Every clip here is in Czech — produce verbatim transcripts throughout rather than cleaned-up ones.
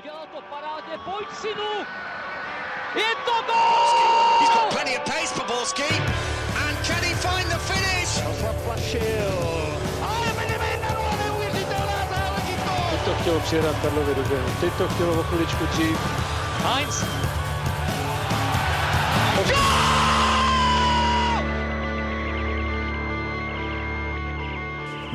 Udělal to parádě Pojčinu. Je to gól! He's got plenty of pace for Borski. And can he find the finish? Zaplašil. Ale Benjamin Tetteh, neuvěřitelná záležitost. Teď to chtělo přihrát Karlovi do běhu. Teď to chtělo o chviličku dřív. Heinz.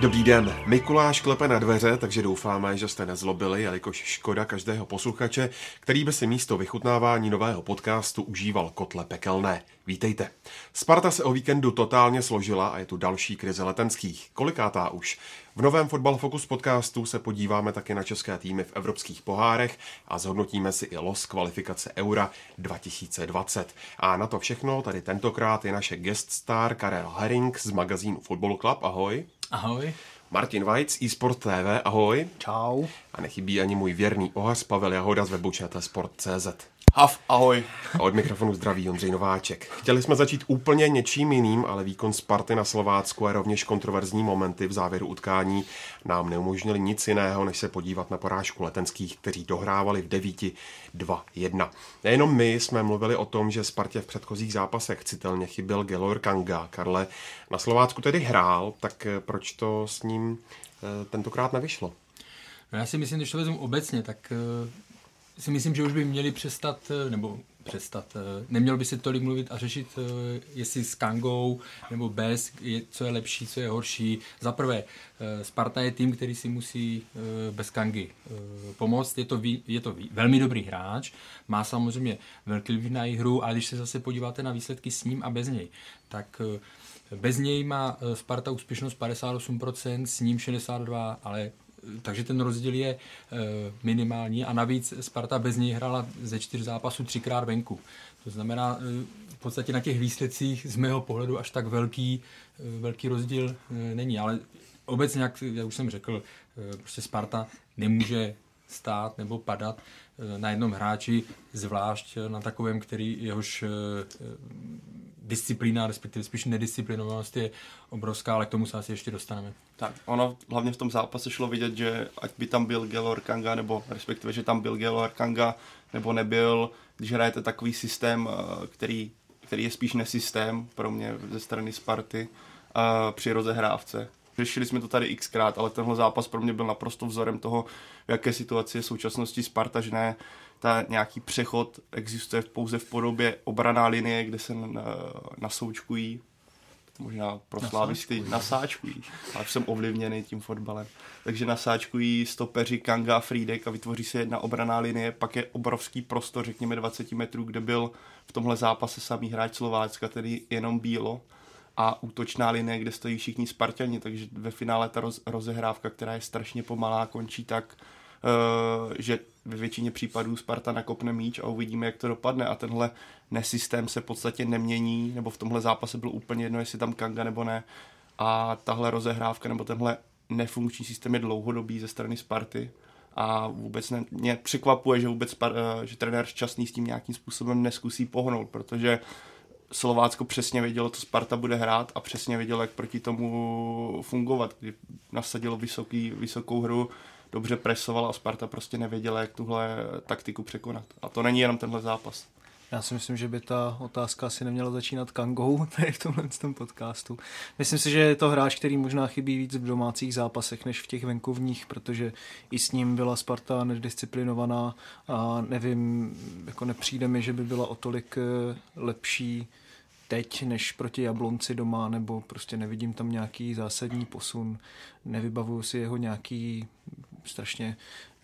Dobrý den, Mikuláš klepe na dveře, takže doufáme, že jste nezlobili, jelikož škoda každého posluchače, který by si místo vychutnávání nového podcastu užíval kotle pekelné. Vítejte. Sparta se o víkendu totálně složila a je tu další krize letenských. Kolikátá už? V novém Fotbal fokus podcastu se podíváme taky na české týmy v evropských pohárech a zhodnotíme si i los kvalifikace Eura dva tisíce dvacet. A na to všechno tady tentokrát je naše guest star Karel Häring z magazínu Football Club. Ahoj. Ahoj. Martin Vajc, eSport T V, ahoj. Čau. A nechybí ani můj věrný ohas Pavel Jahoda z webu c t sport tečka c z. Hav, ahoj. A od mikrofonu zdraví Ondřej Nováček. Chtěli jsme začít úplně něčím jiným, ale výkon Sparty na Slovácku a rovněž kontroverzní momenty v závěru utkání nám neumožnili nic jiného, než se podívat na porážku letenských, kteří dohrávali v devět dva jedna. Nejenom my jsme mluvili o tom, že Spartě v předchozích zápasech citelně chyběl Guélor Kanga. Karle, na Slovácku tedy hrál, tak proč to s ním tentokrát nevyšlo? No já si myslím, když to vezmu obecně, tak si myslím, že už by měli přestat, nebo přestat, nemělo by se tolik mluvit a řešit, jestli s Kangou nebo bez, co je lepší, co je horší. Za prvé, Sparta je tým, který si musí bez Kangy pomoct. Je to, je to velmi dobrý hráč, má samozřejmě velký vliv na hru, ale když se zase podíváte na výsledky s ním a bez něj, tak bez něj má Sparta úspěšnost padesát osm procent, s ním šedesát dva procent, ale takže ten rozdíl je e, minimální a navíc Sparta bez něj hrála ze čtyř zápasů třikrát venku. To znamená, e, v podstatě na těch výsledcích z mého pohledu až tak velký, e, velký rozdíl e, není. Ale obecně, jak já už jsem řekl, e, prostě Sparta nemůže stát nebo padat e, na jednom hráči, zvlášť na takovém, který jehož e, disciplína, respektive spíš nedisciplinovanost je obrovská, ale k tomu se asi ještě dostaneme. Tak, ono hlavně v tom zápase šlo vidět, že ať by tam byl Guélor Kanga, nebo respektive, že tam byl Guélor Kanga, nebo nebyl, když hrajete takový systém, který, který je spíš nesystém pro mě ze strany Sparty při rozehrávce. Řešili jsme to tady xkrát, ale tenhle zápas pro mě byl naprosto vzorem toho, v jaké situaci je v současnosti Sparta, že ne, ta nějaký přechod existuje pouze v podobě obraná linie, kde se nasoučkují, možná pro slavisty nasáčkují, ale jsem ovlivněný tím fotbalem. Takže nasáčkují stopeři Kanga a Friedek a vytvoří se jedna obraná linie, pak je obrovský prostor, řekněme dvacet metrů, kde byl v tomhle zápase samý hráč Slovácka, tedy jenom Bílo, a útočná linie, kde stojí všichni Sparťani, takže ve finále ta roz, rozehrávka, která je strašně pomalá, končí tak, uh, že ve většině případů Sparta nakopne míč a uvidíme, jak to dopadne. A tenhle nesystém se v podstatě nemění, nebo v tomhle zápase bylo úplně jedno, jestli tam Kanga nebo ne. A tahle rozehrávka nebo tenhle nefunkční systém je dlouhodobý ze strany Sparty. A vůbec ne, mě překvapuje, že vůbec Spar- že trenér Šťastný s tím nějakým způsobem neskusí pohnout, protože Slovácko přesně vědělo, co Sparta bude hrát a přesně vědělo, jak proti tomu fungovat. Nasadilo vysoký, vysokou hru, dobře presovala a Sparta prostě nevěděla, jak tuhle taktiku překonat. A to není jenom tenhle zápas. Já si myslím, že by ta otázka asi neměla začínat Kangou tady v tomhle tom podcastu. Myslím si, že je to hráč, který možná chybí víc v domácích zápasech než v těch venkovních, protože i s ním byla Sparta nedisciplinovaná a nevím, jako nepřijde mi, že by byla o tolik lepší teď než proti Jablonci doma, nebo prostě nevidím tam nějaký zásadní posun, nevybavuju si jeho nějaký strašně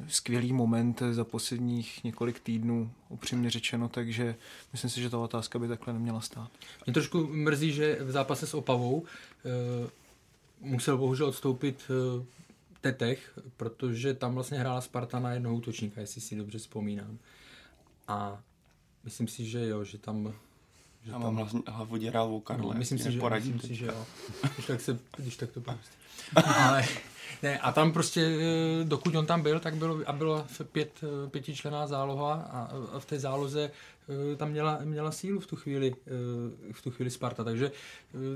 skvělý moment za posledních několik týdnů, upřímně řečeno, takže myslím si, že ta otázka by takhle neměla stát. Mě trošku mrzí, že v zápase s Opavou e, musel bohužel odstoupit e, Tetteh, protože tam vlastně hrála Sparta na jednoho útočníka, jestli si dobře vzpomínám. A myslím si, že jo, že tam... Že já tam... mám vlastně hlavu děravou, Karle. No, myslím si, že, myslím si, že jo. Když tak, se, když tak to prostě. Ale Ne, a tam prostě, dokud on tam byl, tak bylo, a byla pět, pětičlenná záloha a v té záloze tam měla, měla sílu v tu chvíli, v tu chvíli Sparta, takže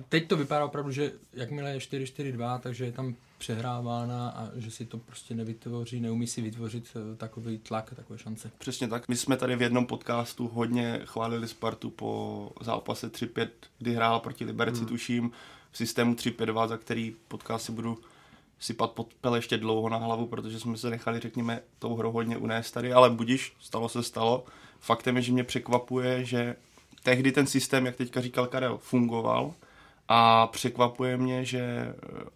teď to vypadá opravdu, že jakmile je čtyři čtyři dva, takže je tam přehrávána a že si to prostě nevytvoří, neumí si vytvořit takový tlak, takové šance. Přesně tak. My jsme tady v jednom podcastu hodně chválili Spartu po zápase tři pět, kdy hrála proti Liberci, hmm. tuším, v systému tři pět dva, za který podcast si budu sypat podpele ještě dlouho na hlavu, protože jsme se nechali, řekněme, tou hrou hodně unést tady, ale budiš, stalo se stalo. Faktem je, že mě překvapuje, že tehdy ten systém, jak teďka říkal Karel, fungoval a překvapuje mě, že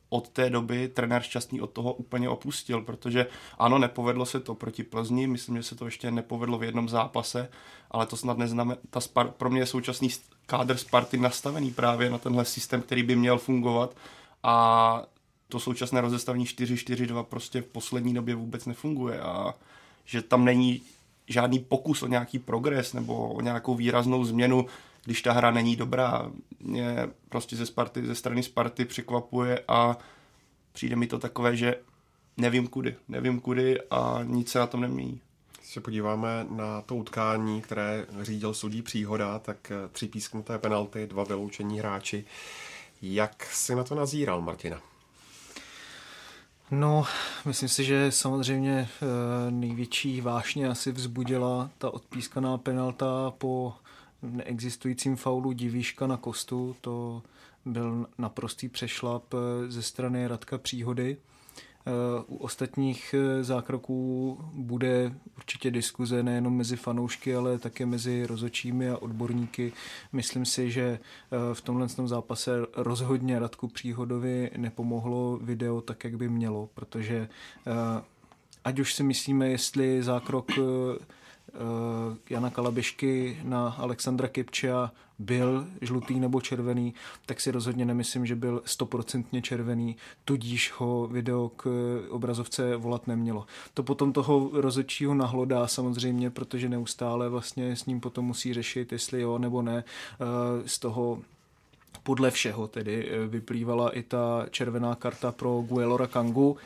od té doby trenér Šťastný od toho úplně opustil, protože ano, nepovedlo se to proti Plzni, myslím, že se to ještě nepovedlo v jednom zápase, ale to snad neznamená, ta Spar- pro mě je současný kádr Sparty nastavený právě na tenhle systém, který by měl fungovat a to současné rozestavení čtyři čtyři dva prostě v poslední době vůbec nefunguje a že tam není žádný pokus o nějaký progres nebo o nějakou výraznou změnu, když ta hra není dobrá. Mě prostě ze, Sparty, ze strany Sparty překvapuje a přijde mi to takové, že nevím kudy, nevím kudy a nic se na tom nemění. Když se podíváme na to utkání, které řídil sudí Příhoda, tak tři písknuté penalty, dva vyloučení hráči. Jak si na to nazíral, Martina? No, myslím si, že samozřejmě největší vášně asi vzbudila ta odpískaná penalta po neexistujícím faulu Divíška na Kostu. To byl naprostý přešlap ze strany Radka Příhody. U ostatních zákroků bude určitě diskuze nejenom mezi fanoušky, ale také mezi rozhodčími a odborníky. Myslím si, že v tomhle zápase rozhodně Radku Příhodovi nepomohlo video tak, jak by mělo, protože ať už si myslíme, jestli zákrok Jana Kalabišky na Alexandra Kipča byl žlutý nebo červený, tak si rozhodně nemyslím, že byl stoprocentně červený, tudíž ho video k obrazovce volat nemělo. To potom toho rozhodčího nahlodá samozřejmě, protože neustále vlastně s ním potom musí řešit, jestli jo nebo ne. Z toho podle všeho tedy vyplývala i ta červená karta pro Guélora Kangu,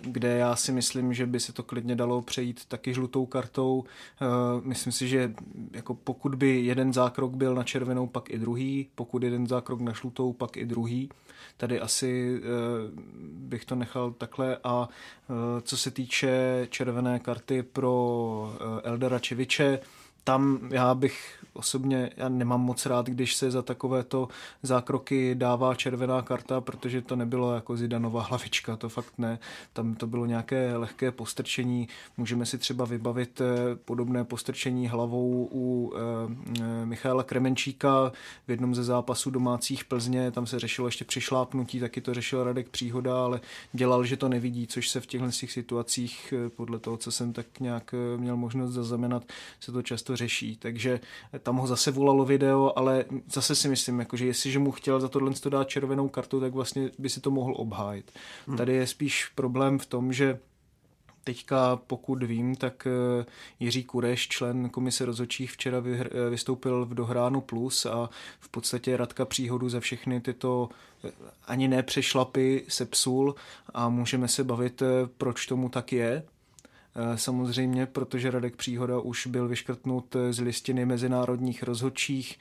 kde já si myslím, že by se to klidně dalo přejít taky žlutou kartou. Myslím si, že jako pokud by jeden zákrok byl na červenou, pak i druhý, pokud jeden zákrok na žlutou, pak i druhý. Tady asi bych to nechal takhle. A co se týče červené karty pro Eldara Čeviče, tam já bych osobně, já nemám moc rád, když se za takovéto zákroky dává červená karta, protože to nebylo jako Zidanova hlavička, to fakt ne. Tam to bylo nějaké lehké postrčení. Můžeme si třeba vybavit podobné postrčení hlavou u e, Michála Kremenčíka v jednom ze zápasů domácích Plzně. Tam se řešilo ještě přišlápnutí, taky to řešil Radek Příhoda, ale dělal, že to nevidí, což se v těchto situacích, podle toho, co jsem tak nějak měl možnost zaznamenat, se to často řeší, takže tam ho zase volalo video, ale zase si myslím, jako, že jestliže mu chtěl za tohle dát červenou kartu, tak vlastně by si to mohl obhájit. Hmm. Tady je spíš problém v tom, že teďka, pokud vím, tak Jiří Kureš, člen komise rozhodčích, včera vystoupil v Dohránu Plus a v podstatě Radka Příhodu za všechny tyto ani ne přešlapy sepsul a můžeme se bavit, proč tomu tak je. Samozřejmě, protože Radek Příhoda už byl vyškrtnut z listiny mezinárodních rozhodčích.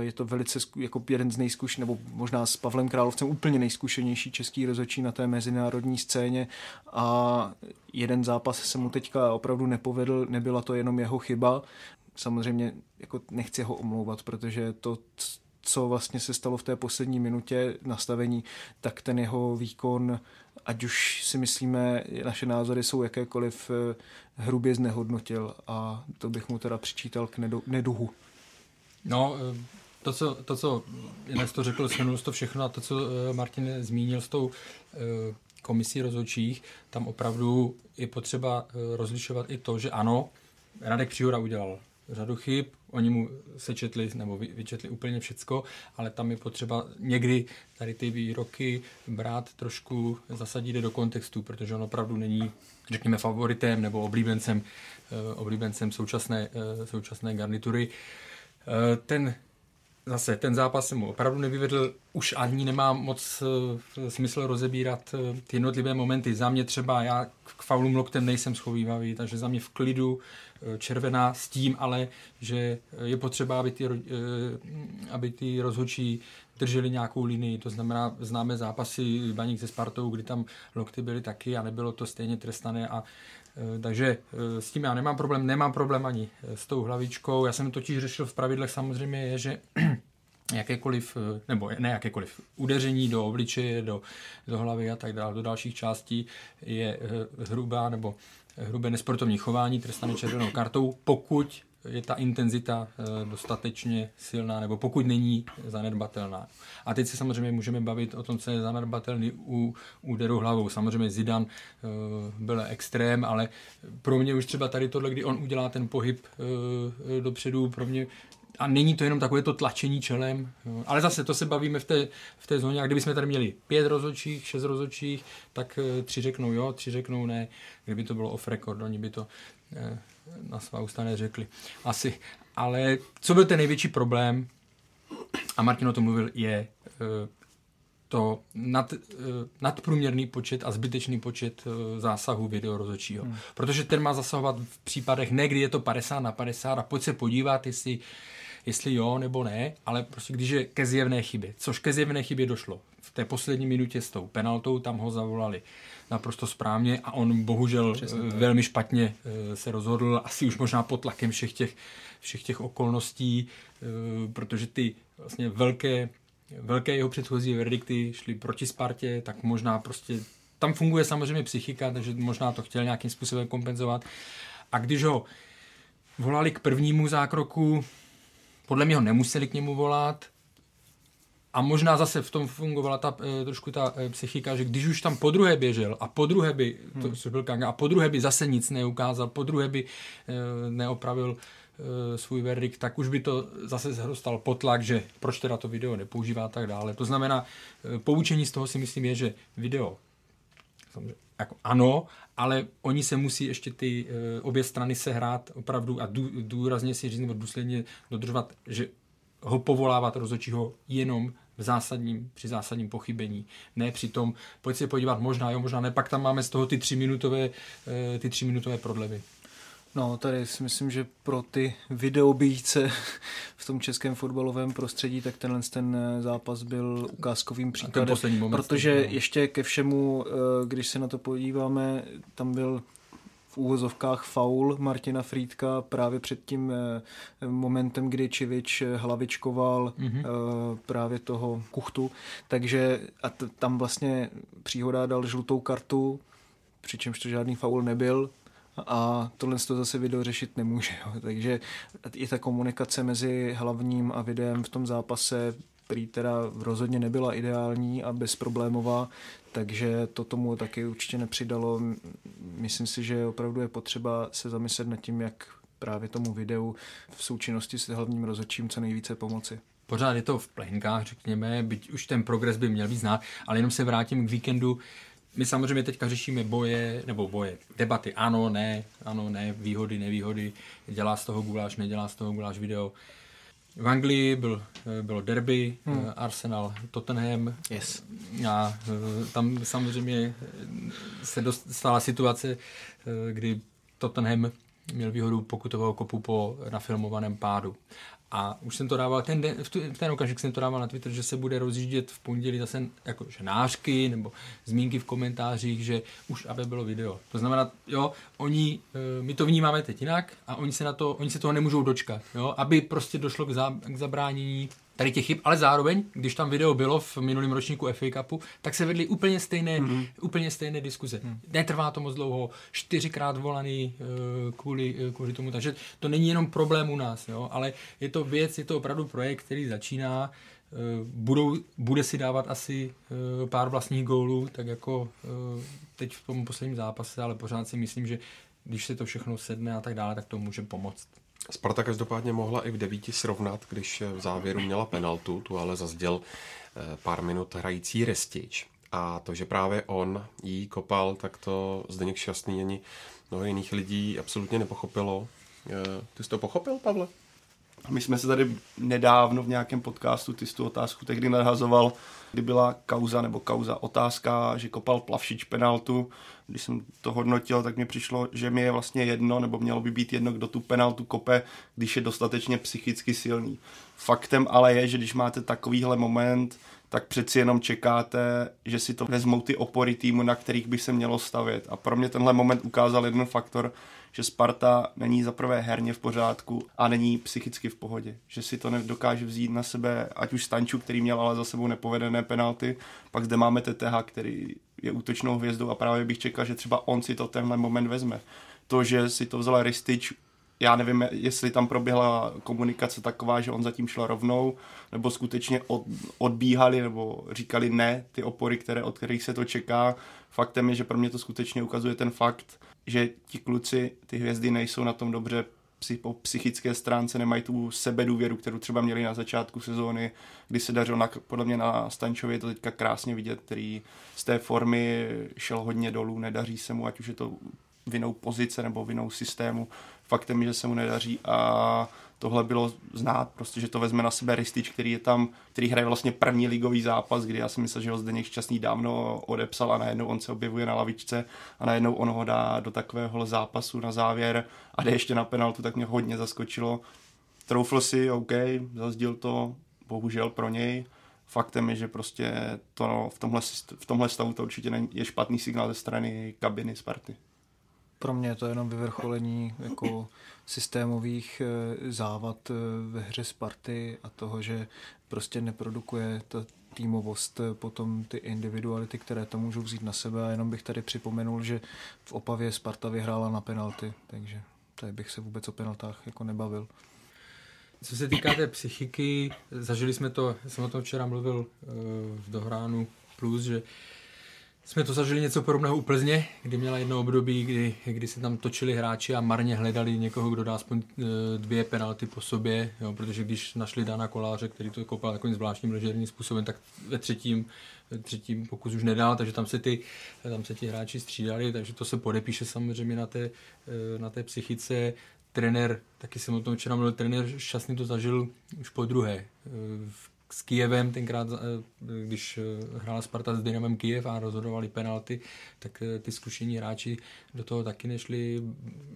Je to velice jako jeden z nejzkušenějších, nebo možná s Pavlem Královcem úplně nejzkušenější český rozhodčí na té mezinárodní scéně a jeden zápas se mu teďka opravdu nepovedl, nebyla to jenom jeho chyba. Samozřejmě jako nechci ho omlouvat, protože to, co vlastně se stalo v té poslední minutě nastavení, tak ten jeho výkon, ať už si myslíme, naše názory jsou jakékoliv, hrubě znehodnotil a to bych mu teda přičítal k neduhu. No, to, co, to, co Ines to řekl, shrnul to všechno a to, co Martin zmínil s tou komisí rozhodčích, tam opravdu je potřeba rozlišovat i to, že ano, Radek Příhoda udělal řadu chyb, oni mu sečetli nebo vyčetli úplně všecko, ale tam je potřeba někdy tady ty výroky brát trošku, zasadit do kontextu, protože on opravdu není, řekněme, favoritem nebo oblíbencem, oblíbencem současné, současné garnitury. Ten zase ten zápas se mu opravdu nevyvedl, už ani nemá moc smysl rozebírat ty jednotlivé momenty. Za mě třeba, já k faulům loktem nejsem schovývavý, takže za mě v klidu červená s tím, ale že je potřeba, aby ty, aby ty rozhodčí drželi nějakou linii. To znamená, známe zápasy Baník se Spartou, kdy tam lokty byly taky a nebylo to stejně trestané. A takže s tím já nemám problém, nemám problém ani s tou hlavičkou. Já jsem totiž řešil v pravidlech, samozřejmě je, že jakékoliv, nebo ne jakékoliv, udeření do obličeje, do, do hlavy a tak dále, do dalších částí je hrubá nebo hrubé nesportovní chování trestané červenou kartou, pokud je ta intenzita dostatečně silná, nebo pokud není zanedbatelná. A teď se samozřejmě můžeme bavit o tom, co je zanedbatelný u úderu hlavou. Samozřejmě Zidane byl extrém, ale pro mě už třeba tady tohle, kdy on udělá ten pohyb dopředu, pro mě a není to jenom takové to tlačení čelem, jo. Ale zase to se bavíme v té, v té zóně, a kdybychom tady měli pět rozhodčích, šest rozhodčích, tak tři řeknou jo, tři řeknou ne, kdyby to bylo off record, oni by to eh, na svá ústa neřekli, asi. Ale co byl ten největší problém, a Martin o tom mluvil, je eh, to nad, eh, nadprůměrný počet a zbytečný počet eh, zásahů videorozhodčího. Hmm. Protože ten má zasahovat v případech, ne kdy je to padesát na padesát a pojď se podívat, jestli jestli jo nebo ne, ale prostě když je ke zjevné chybě, což ke zjevné chybě došlo. V té poslední minutě s tou penaltou tam ho zavolali naprosto správně a on bohužel přesně, velmi špatně se rozhodl, asi už možná pod tlakem všech těch, všech těch okolností, protože ty vlastně velké, velké jeho předchozí verdikty šly proti Spartě, tak možná prostě tam funguje samozřejmě psychika, takže možná to chtěl nějakým způsobem kompenzovat. A když ho volali k prvnímu zákroku, podle mě ho nemuseli k němu volat a možná zase v tom fungovala ta, trošku ta psychika, že když už tam podruhé běžel a podruhé by, to, což byl Kanga, a podruhé by zase nic neukázal, podruhé by neopravil svůj verdikt, tak už by to zase dostal potlak, že proč teda to video nepoužívá a tak dále. To znamená, poučení z toho si myslím je, že video jako ano, ale oni se musí ještě ty e, obě strany sehrát opravdu a dů, důrazně si říct, nebo důsledně dodržovat, že ho povolávat rozhodčího jenom v zásadním, při zásadním pochybení. Ne při tom, pojď se podívat, možná jo, možná ne, pak tam máme z toho ty tříminutové, e, ty tříminutové prodlevy. No, tady si myslím, že pro ty videobíjce v tom českém fotbalovém prostředí, tak tenhle ten zápas byl ukázkovým příkladem, protože ještě ke všemu, když se na to podíváme, tam byl v úvozovkách faul Martina Friedka právě před tím momentem, kdy Čivič hlavičkoval mm-hmm. právě toho Kuchtu, takže a t- tam vlastně Příhoda dal žlutou kartu, přičemž to žádný faul nebyl, a tohle to zase video řešit nemůže. Jo. Takže i ta komunikace mezi hlavním a videem v tom zápase prý teda rozhodně nebyla ideální a bezproblémová, takže to tomu taky určitě nepřidalo. Myslím si, že opravdu je potřeba se zamyslet nad tím, jak právě tomu videu v součinnosti s hlavním rozhodčím co nejvíce pomoci. Pořád je to v plenkách, řekněme, byť už ten progres by měl být znát, ale jenom se vrátím k víkendu. My samozřejmě teďka řešíme boje, nebo boje, debaty, ano, ne, ano, ne, výhody, nevýhody, dělá z toho guláš, nedělá z toho guláš video. V Anglii byl, bylo derby, hmm. Arsenal, Tottenham. Yes. A tam samozřejmě se dostala situace, kdy Tottenham měl výhodu pokutového kopu po nafilmovaném pádu. A už jsem to dával, ten den, v, tu, v ten okamžik jsem to dával na Twitter, že se bude rozjíždět v pondělí zase jako nářky nebo zmínky v komentářích, že už aby bylo video. To znamená, jo, oni, my to vnímáme teď jinak a oni se, na to, oni se toho nemůžou dočkat, jo, aby prostě došlo k, za, k zabránění tady těch chyb, ale zároveň, když tam video bylo v minulém ročníku F A Cupu, tak se vedly úplně stejné, mm-hmm. úplně stejné diskuze. Mm. Netrvá to moc dlouho, čtyřikrát volaný uh, kvůli, uh, kvůli tomu, takže to není jenom problém u nás, jo, ale je to věc, je to opravdu projekt, který začíná, uh, budou, bude si dávat asi uh, pár vlastních gólů, tak jako uh, teď v tom posledním zápase, ale pořád si myslím, že když se to všechno sedne a tak dále, tak to může pomoct. Sparta každopádně mohla i v devíti srovnat, když v závěru měla penaltu, tu ale zazděl pár minut hrající Restič. A to, že právě on jí kopal, tak to Zdeněk Ščasný ani mnoho jiných lidí absolutně nepochopilo. Ty jsi to pochopil, Pavle? My jsme se tady nedávno v nějakém podcastu ty tu otázku tehdy nadhazoval, kdy byla kauza nebo kauza otázka, že kopal Plavšič penaltu. Když jsem to hodnotil, tak mi přišlo, že mi je vlastně jedno, nebo mělo by být jedno, kdo tu penaltu kope, když je dostatečně psychicky silný. Faktem ale je, že když máte takovýhle moment, tak přeci jenom čekáte, že si to vezmou ty opory týmu, na kterých by se mělo stavět. A pro mě tenhle moment ukázal jeden faktor, že Sparta není zaprvé herně v pořádku a není psychicky v pohodě. Že si to nedokáže vzít na sebe, ať už Stanciu, který měl ale za sebou nepovedené penalty, pak zde máme Tetteha, který je útočnou hvězdou a právě bych čekal, že třeba on si to tenhle moment vezme. To, že si to vzal Ristić, já nevím, jestli tam proběhla komunikace taková, že on zatím šel rovnou, nebo skutečně od, odbíhali, nebo říkali ne, ty opory, které, od kterých se to čeká. Faktem je, že pro mě to skutečně ukazuje ten fakt, že ti kluci, ty hvězdy nejsou na tom dobře po psychické stránce, nemají tu sebedůvěru, kterou třeba měli na začátku sezóny, kdy se dařilo na, podle mě na Stanciově to teďka krásně vidět, který z té formy šel hodně dolů, nedaří se mu, ať už je to vinou pozice nebo vinou systému. Faktem je, že se mu nedaří a tohle bylo znát, prostě, že to vezme na sebe Ristić, který je tam, který hraje vlastně první ligový zápas, kdy já si myslel, že ho Zdeněk Šťastný dávno odepsal a najednou on se objevuje na lavičce a najednou on ho dá do takového zápasu na závěr a jde ještě na penaltu, tak mě hodně zaskočilo. Troufl si, OK, zazdil to, bohužel pro něj. Faktem je, že prostě to, no, v, tomhle, v tomhle stavu to určitě není, je špatný signál ze strany kabiny Sparty. Pro mě to je jenom vyvrcholení jako systémových závad ve hře Sparty a toho, že prostě neprodukuje ta týmovost potom ty individuality, které to můžou vzít na sebe. A jenom bych tady připomenul, že v Opavě Sparta vyhrála na penalty, takže tady bych se vůbec o penaltách jako nebavil. Co se týká té psychiky, zažili jsme to, jsem o tom včera mluvil v Dohránu Plus, že jsme to zažili něco podobného u Plzně, kdy měla jedno období, kdy, kdy se tam točili hráči a marně hledali někoho, kdo dá aspoň dvě penalty po sobě, jo, protože když našli Dana Koláře, který to kopal takovým zvláštním ležerním způsobem, tak ve třetím, třetím pokus už nedal, takže tam se, ty, tam se ti hráči střídali, takže to se podepíše samozřejmě na té, na té psychice. Trenér, taky jsem o tom včera mluvil, trenér Šťastný to zažil už po druhé. S Kyjevem tenkrát, když hrála Sparta s Dynamem Kyjev a rozhodovali penalty, tak ty zkušení hráči do toho taky nešli.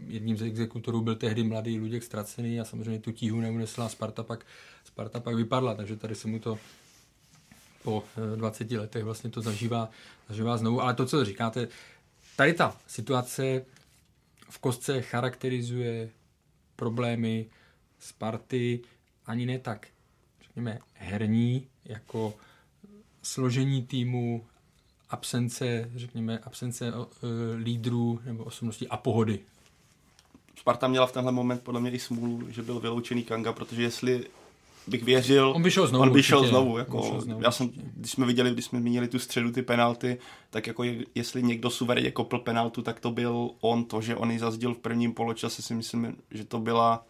Jedním z exekutorů byl tehdy mladý Luděk Ztracený a samozřejmě tu tíhu neunesla a Sparta pak, Sparta pak vypadla, takže tady se mu to po dvaceti letech vlastně to zažívá, zažívá znovu. Ale to, co říkáte, tady ta situace v kostce charakterizuje problémy Sparty ani ne tak herní, jako složení týmu, absence, řekněme, absence uh, lídrů nebo osobností a pohody. Sparta měla v tenhle moment podle mě i smůlu, že byl vyloučený Kanga, protože jestli bych věřil, on by šel znovu. On by šel určitě, znovu jako, on šel znovu já jsem, když jsme viděli, když jsme měli tu středu ty penalty, tak jako je, jestli někdo suverénně kopl penaltu, tak to byl on, to, že on ji zazdil v prvním poločase, si myslím, že to byla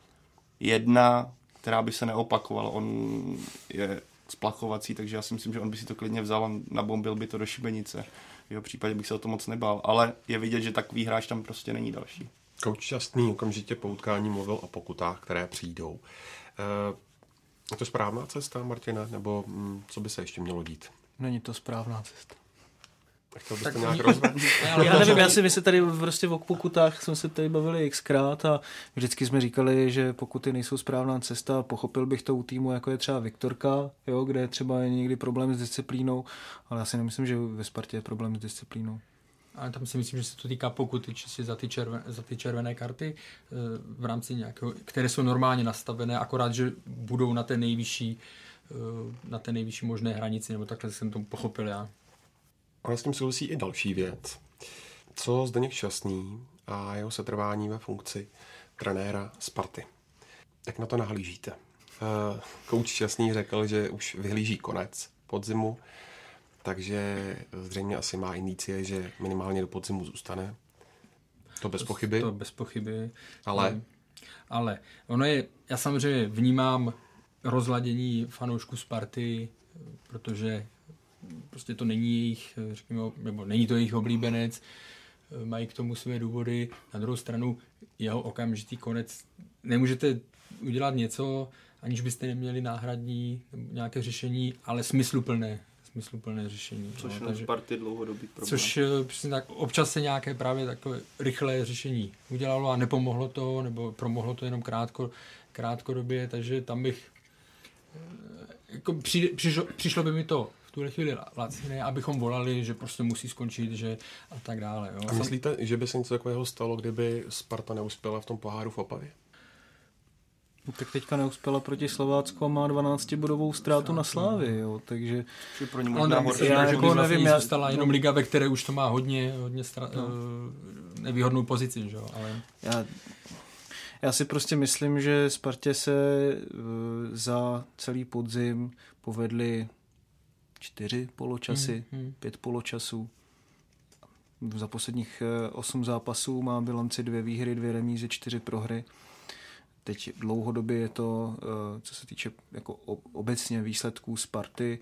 jedna, která by se neopakovala. On je splachovací, takže já si myslím, že on by si to klidně vzal a nabombil by to do šibenice. V jeho případě bych se o to moc nebál, ale je vidět, že takový hráč tam prostě není další. Kouč Šťastný okamžitě po utkání mluvil o pokutách, které přijdou. Je to správná cesta, Martina, nebo co by se ještě mělo dít? Není to správná cesta. Chtěl byste tak nějak rozvádit? Já nevím, já si myslím, tady prostě o pokutách jsme se tady bavili xkrát a vždycky jsme říkali, že pokuty nejsou správná cesta. Pochopil bych to u týmu, jako je třeba Viktorka, jo, kde je třeba někdy problém s disciplínou, ale já si nemyslím, že ve Spartě je problém s disciplínou. Ale tam si myslím, že se to týká pokuty čistě za ty červené, za ty červené karty, v rámci nějakého, které jsou normálně nastavené, akorát, že budou na té nejvyšší, na té nejvyšší možné hranici, nebo takhle jsem to pochopil já. Ale s tím souvisí i další věc. Co Zdeněk Šťastný a jeho setrvání ve funkci trenéra Sparty. Jak na to nahlížíte? Kouč Šťastný řekl, že už vyhlíží konec podzimu, takže zřejmě asi má indicie, že minimálně do podzimu zůstane. To bez pochyby. To bez pochyby. Ale? Ale ono je, já samozřejmě vnímám rozladění fanoušků Sparty, protože prostě to není jejich, řekněme, nebo není to jejich oblíbenec, mají k tomu své důvody. Na druhou stranu jeho okamžitý konec. Nemůžete udělat něco aniž byste neměli náhradní nebo nějaké řešení, ale smysluplné. smysluplné řešení. Což no, na Sparty dlouhodobý problém. Což přesně tak, občas se nějaké právě takové rychlé řešení udělalo a nepomohlo to, nebo promohlo to jenom krátko, krátkodobě, takže tam bych jako při, přišlo, přišlo by mi to v tuhle chvíli laciné, abychom volali, že prostě musí skončit, že a tak dále. Jo. A myslíte, že by se něco takového stalo, kdyby Sparta neuspěla v tom poháru v Opavě? Tak teďka neuspěla proti Slovácku a má dvanáctibodovou ztrátu na Slavii, jo, takže pro ně možná horší, já jako nevím, já stala jenom liga, ve které už to má hodně hodně ztra... no. nevýhodnou pozici, že jo, ale já já si prostě myslím, že Spartě se za celý podzim povedly čtyři poločasy, hmm, hmm. pět poločasů. Za posledních osm zápasů má bilanci dvě výhry, dvě remízy, čtyři prohry. Teď dlouhodobě je to, co se týče jako obecně výsledků Sparty,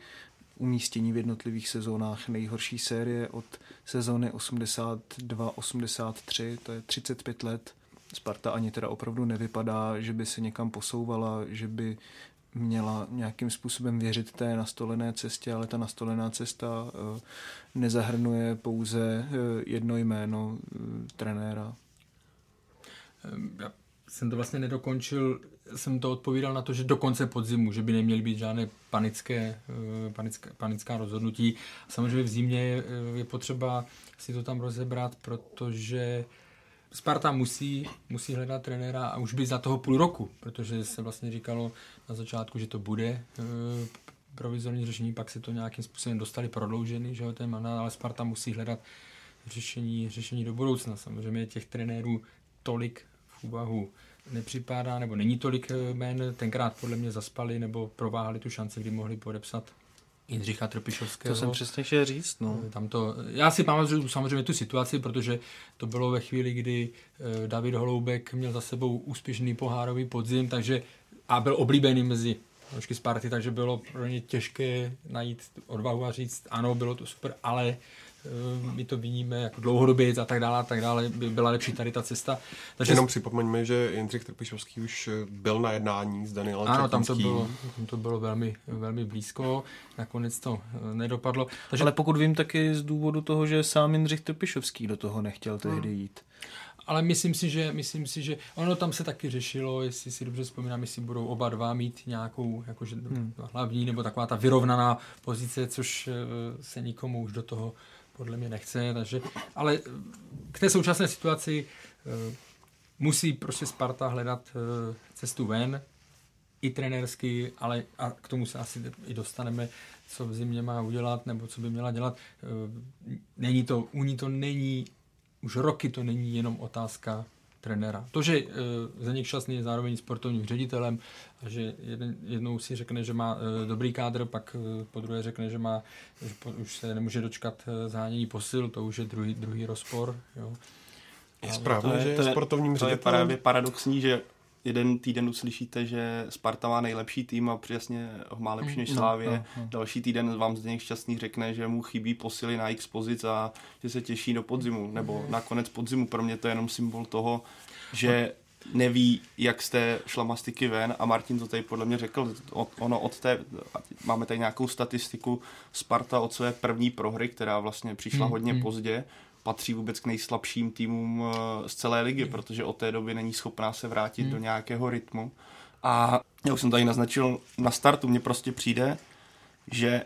umístění v jednotlivých sezónách, nejhorší série od sezóny osmdesát dva osmdesát tři, to je třicet pět let. Sparta ani teda opravdu nevypadá, že by se někam posouvala, že by měla nějakým způsobem věřit té nastolené cestě, ale ta nastolená cesta nezahrnuje pouze jedno jméno trenéra. Jsem to vlastně nedokončil, jsem to odpovídal na to, že do konce podzimu, že by neměly být žádné panické, panické, panická rozhodnutí. Samozřejmě v zimě je potřeba si to tam rozebrat, protože Sparta musí, musí hledat trenéra a už by za toho půl roku, protože se vlastně říkalo na začátku, že to bude provizorní řešení, pak se to nějakým způsobem dostali prodloužený, že jo, ten mandát, ale Sparta musí hledat řešení, řešení do budoucna. Samozřejmě těch trenérů tolik úvahu nepřipadá, nebo není tolik jmén, tenkrát podle mě zaspali nebo prováhali tu šanci, kdy mohli podepsat Jindřicha Trpišovského. To jsem přesně chtěl říct. No. Tam to, já si pamatuju samozřejmě tu situaci, protože to bylo ve chvíli, kdy David Holoubek měl za sebou úspěšný pohárový podzim, takže a byl oblíbený mezi nožky Sparty, takže bylo pro ně těžké najít odvahu a říct, ano, bylo to super, ale my to vidíme jako dlouhodobě a tak dále, a tak dále, by byla lepší tady ta cesta. Takže jenom připomeňme, že Jindřich Trpišovský už byl na jednání s Danielem Četnickým. Ano, tam to bylo, tam to bylo velmi, velmi blízko, nakonec to nedopadlo. Takže... Ale pokud vím, taky z důvodu toho, že sám Jindřich Trpišovský do toho nechtěl tehdy jít. Ale myslím si, že, myslím si, že ono tam se taky řešilo, jestli si dobře vzpomínám, jestli budou oba dva mít nějakou jakože hmm. hlavní nebo taková ta vyrovnaná pozice, což se nikomu už do toho podle mě nechce, takže, ale k té současné situaci e, musí prostě Sparta hledat e, cestu ven, i trenérsky, ale a k tomu se asi i dostaneme, co v zimě má udělat, nebo co by měla dělat. E, není to, u ní to není, už roky to není jenom otázka trenéra. To, že e, Zdeněk Ščasný je zároveň sportovním ředitelem a že jeden, jednou si řekne, že má e, dobrý kádr, pak e, po druhé řekne, že má, že po, už se nemůže dočkat e, zahánění posil, to už je druhý, druhý rozpor. Jo. Je správně, že je sportovním ředitelem. To je právě paradoxní, že jeden týden uslyšíte, že Sparta má nejlepší tým a přesně ho má lepší než Slavie. No, no, no. Další týden vám Zdeněk Šťastný řekne, že mu chybí posily na X pozic a že se těší do podzimu, nebo na konec podzimu. Pro mě to je jenom symbol toho, že neví, jak z té šlamastiky ven, a Martin to tady podle mě řekl, od, ono od té, máme tady nějakou statistiku, Sparta od své první prohry, která vlastně přišla mm, hodně mm. pozdě, patří vůbec k nejslabším týmům z celé ligy, protože od té doby není schopná se vrátit hmm. do nějakého rytmu. A já už jsem tady naznačil na startu, mně prostě přijde, že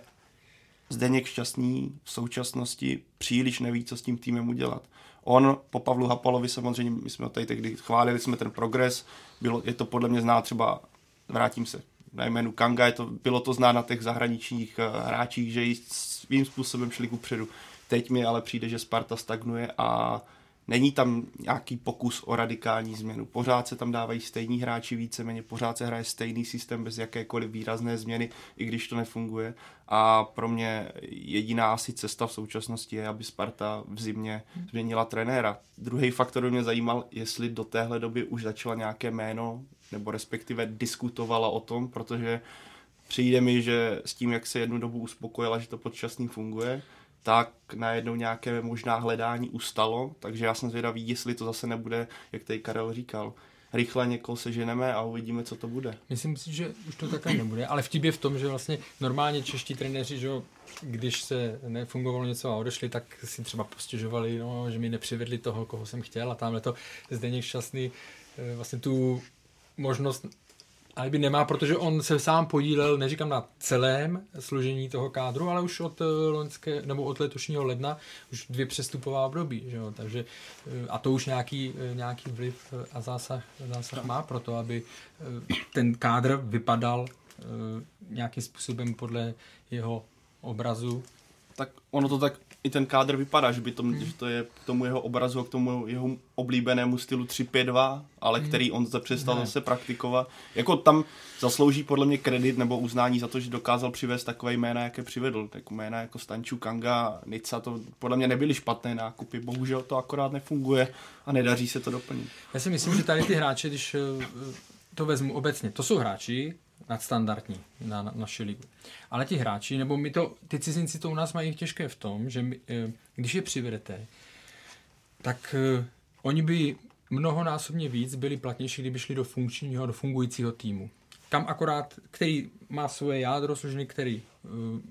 Zdeněk Šťastný v současnosti příliš neví, co s tím týmem udělat. On po Pavlu Hapalovi samozřejmě, my jsme ho tady tehdy chválili, jsme ten progres, bylo, je to podle mě zná třeba, vrátím se na jménu Kanga, je to, bylo to zná na těch zahraničních hráčích, že svým způsobem šli kupředu. Teď mi ale přijde, že Sparta stagnuje a není tam nějaký pokus o radikální změnu. Pořád se tam dávají stejní hráči víceméně, pořád se hraje stejný systém bez jakékoliv výrazné změny, i když to nefunguje. A pro mě jediná asi cesta v současnosti je, aby Sparta v zimě změnila trenéra. Druhý faktor by mě zajímal, jestli do téhle doby už začala nějaké jméno, nebo respektive diskutovala o tom, protože přijde mi, že s tím, jak se jednu dobu uspokojila, že to pod Šťastným funguje, tak najednou nějaké možná hledání ustalo, takže já jsem zvědavý, jestli to zase nebude, jak tady Karel říkal, rychle někoho seženeme a uvidíme, co to bude. Myslím si, že už to také nebude, ale vtip je v tom, že vlastně normálně čeští trenéři, že když se nefungovalo něco a odešli, tak si třeba postěžovali, no, že mi nepřivedli toho, koho jsem chtěl, a tamhle to Zdeněk Šťastný vlastně tu možnost alibi nemá, protože on se sám podílel, neříkám na celém složení toho kádru, ale už od loňské, nebo od letošního ledna už dvě přestupová období, že jo? Takže a to už nějaký, nějaký vliv a zásah, zásah má pro to, aby ten kádr vypadal nějakým způsobem podle jeho obrazu. Tak ono to tak i ten kádr vypadá, že by to, hmm. že to je k tomu jeho obrazu, k tomu jeho oblíbenému stylu tři pět dva, ale hmm. který on přestal zase praktikovat. Jako tam zaslouží podle mě kredit nebo uznání za to, že dokázal přivést takové jména, jaké přivedl. Tak jména jako Stanciu, Kanga, Nica, to podle mě nebyly špatné nákupy. Bohužel to akorát nefunguje a nedaří se to doplnit. Já si myslím, že tady ty hráči, když to vezmu obecně, to jsou hráči nadstandardní na, na naši ligu. Ale ti hráči, nebo my to, ty cizinci to u nás mají těžké v tom, že my, když je přivedete, tak uh, oni by mnohonásobně víc byli platnější, kdyby šli do funkčního, do fungujícího týmu. Kam akorát, který má svoje jádro složené, který uh,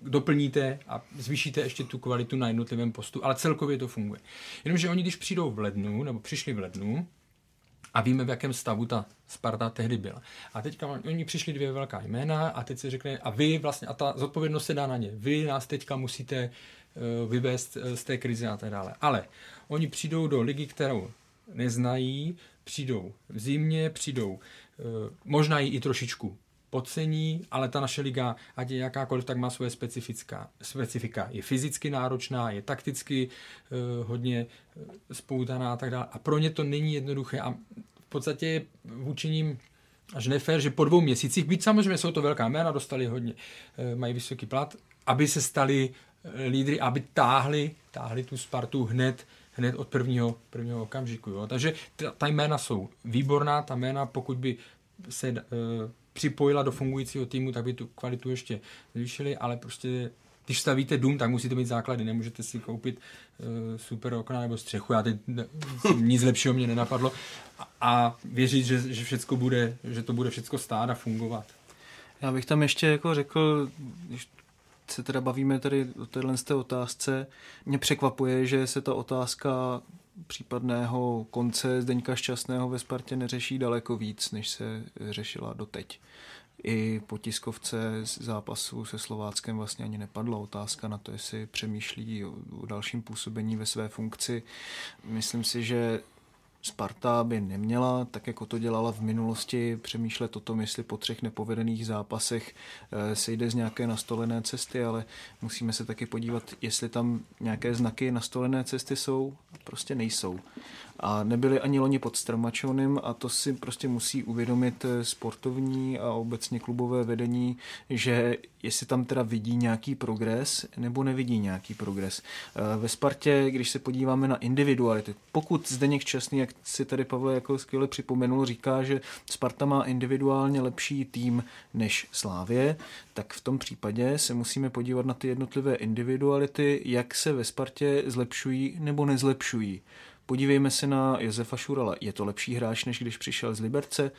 doplníte a zvýšíte ještě tu kvalitu na jednotlivém postu, ale celkově to funguje. Jenomže oni, když přijdou v lednu, nebo přišli v lednu, a víme, v jakém stavu ta Sparta tehdy byla. A teďka oni přišli dvě velká jména a teď se řekne, a vy vlastně, a ta zodpovědnost se dá na ně. Vy nás teďka musíte uh, vyvést z té krize a tak dále. Ale oni přijdou do ligy, kterou neznají, přijdou v zimě, přijdou, uh, možná ji i trošičku podcení, ale ta naše liga, ať je jakákoliv, tak má svoje specifická, specifika. Je fyzicky náročná, je takticky uh, hodně spoutaná a tak dále. A pro ně to není jednoduché a v podstatě je vůči nim až nefér, že po dvou měsících, byť samozřejmě jsou to velká jména, dostali hodně, uh, mají vysoký plat, aby se stali lídry, aby táhli, táhli tu Spartu hned hned od prvního, prvního okamžiku. Jo. Takže ta, ta jména jsou výborná, ta jména, pokud by se uh, připojila do fungujícího týmu, tak by tu kvalitu ještě zvýšili, ale prostě když stavíte dům, tak musíte mít základy, nemůžete si koupit e, super okna nebo střechu, já teď ne, nic lepšího mě nenapadlo a, a věřit, že, že všecko bude, že to bude všecko stát a fungovat. Já bych tam ještě jako řekl, když se teda bavíme tady o téhle z té otázce, mě překvapuje, že se ta otázka případného konce Zdeňka Šťastného ve Spartě neřeší daleko víc, než se řešila doteď. I po tiskovce zápasu se Slováckem vlastně ani nepadla otázka na to, jestli přemýšlí o dalším působení ve své funkci. Myslím si, že Sparta by neměla, tak jako to dělala v minulosti, přemýšlet o tom, jestli po třech nepovedených zápasech se jde z nějaké nastolené cesty, ale musíme se taky podívat, jestli tam nějaké znaky nastolené cesty jsou, prostě nejsou. A nebyly ani loni pod Strmačonem a to si prostě musí uvědomit sportovní a obecně klubové vedení, že jestli tam teda vidí nějaký progres nebo nevidí nějaký progres. Ve Spartě, když se podíváme na individuality, pokud Zdeněk Šťastný, jak si tady Pavel jako skvěle připomenul, říká, že Sparta má individuálně lepší tým než Slavie, tak v tom případě se musíme podívat na ty jednotlivé individuality, jak se ve Spartě zlepšují nebo nezlepšují. Podívejme se na Josefa Šurala. Je to lepší hráč, než když přišel z Liberce?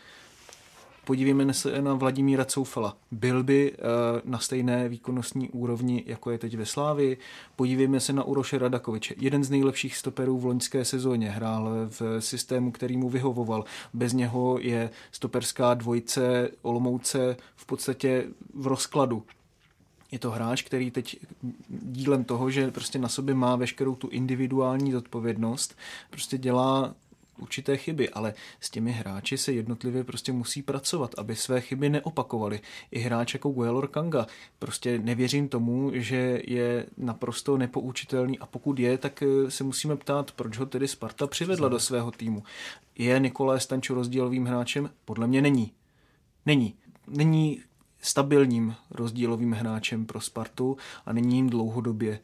Podívejme se na Vladimíra Coufala. Byl by na stejné výkonnostní úrovni, jako je teď ve Slávii. Podívejme se na Uroše Radakoviče. Jeden z nejlepších stoperů v loňské sezóně. Hrál v systému, který mu vyhovoval. Bez něho je stoperská dvojice Olomouce v podstatě v rozkladu. Je to hráč, který teď dílem toho, že prostě na sobě má veškerou tu individuální zodpovědnost, prostě dělá určité chyby, ale s těmi hráči se jednotlivě prostě musí pracovat, aby své chyby neopakovali. I hráč jako Guélor Kanga. Prostě nevěřím tomu, že je naprosto nepoučitelný a pokud je, tak se musíme ptát, proč ho tedy Sparta přivedla do svého týmu. Je Nikolas Stanciu rozdílovým hráčem? Podle mě není. Není. Není stabilním rozdílovým hráčem pro Spartu a není jim dlouhodobě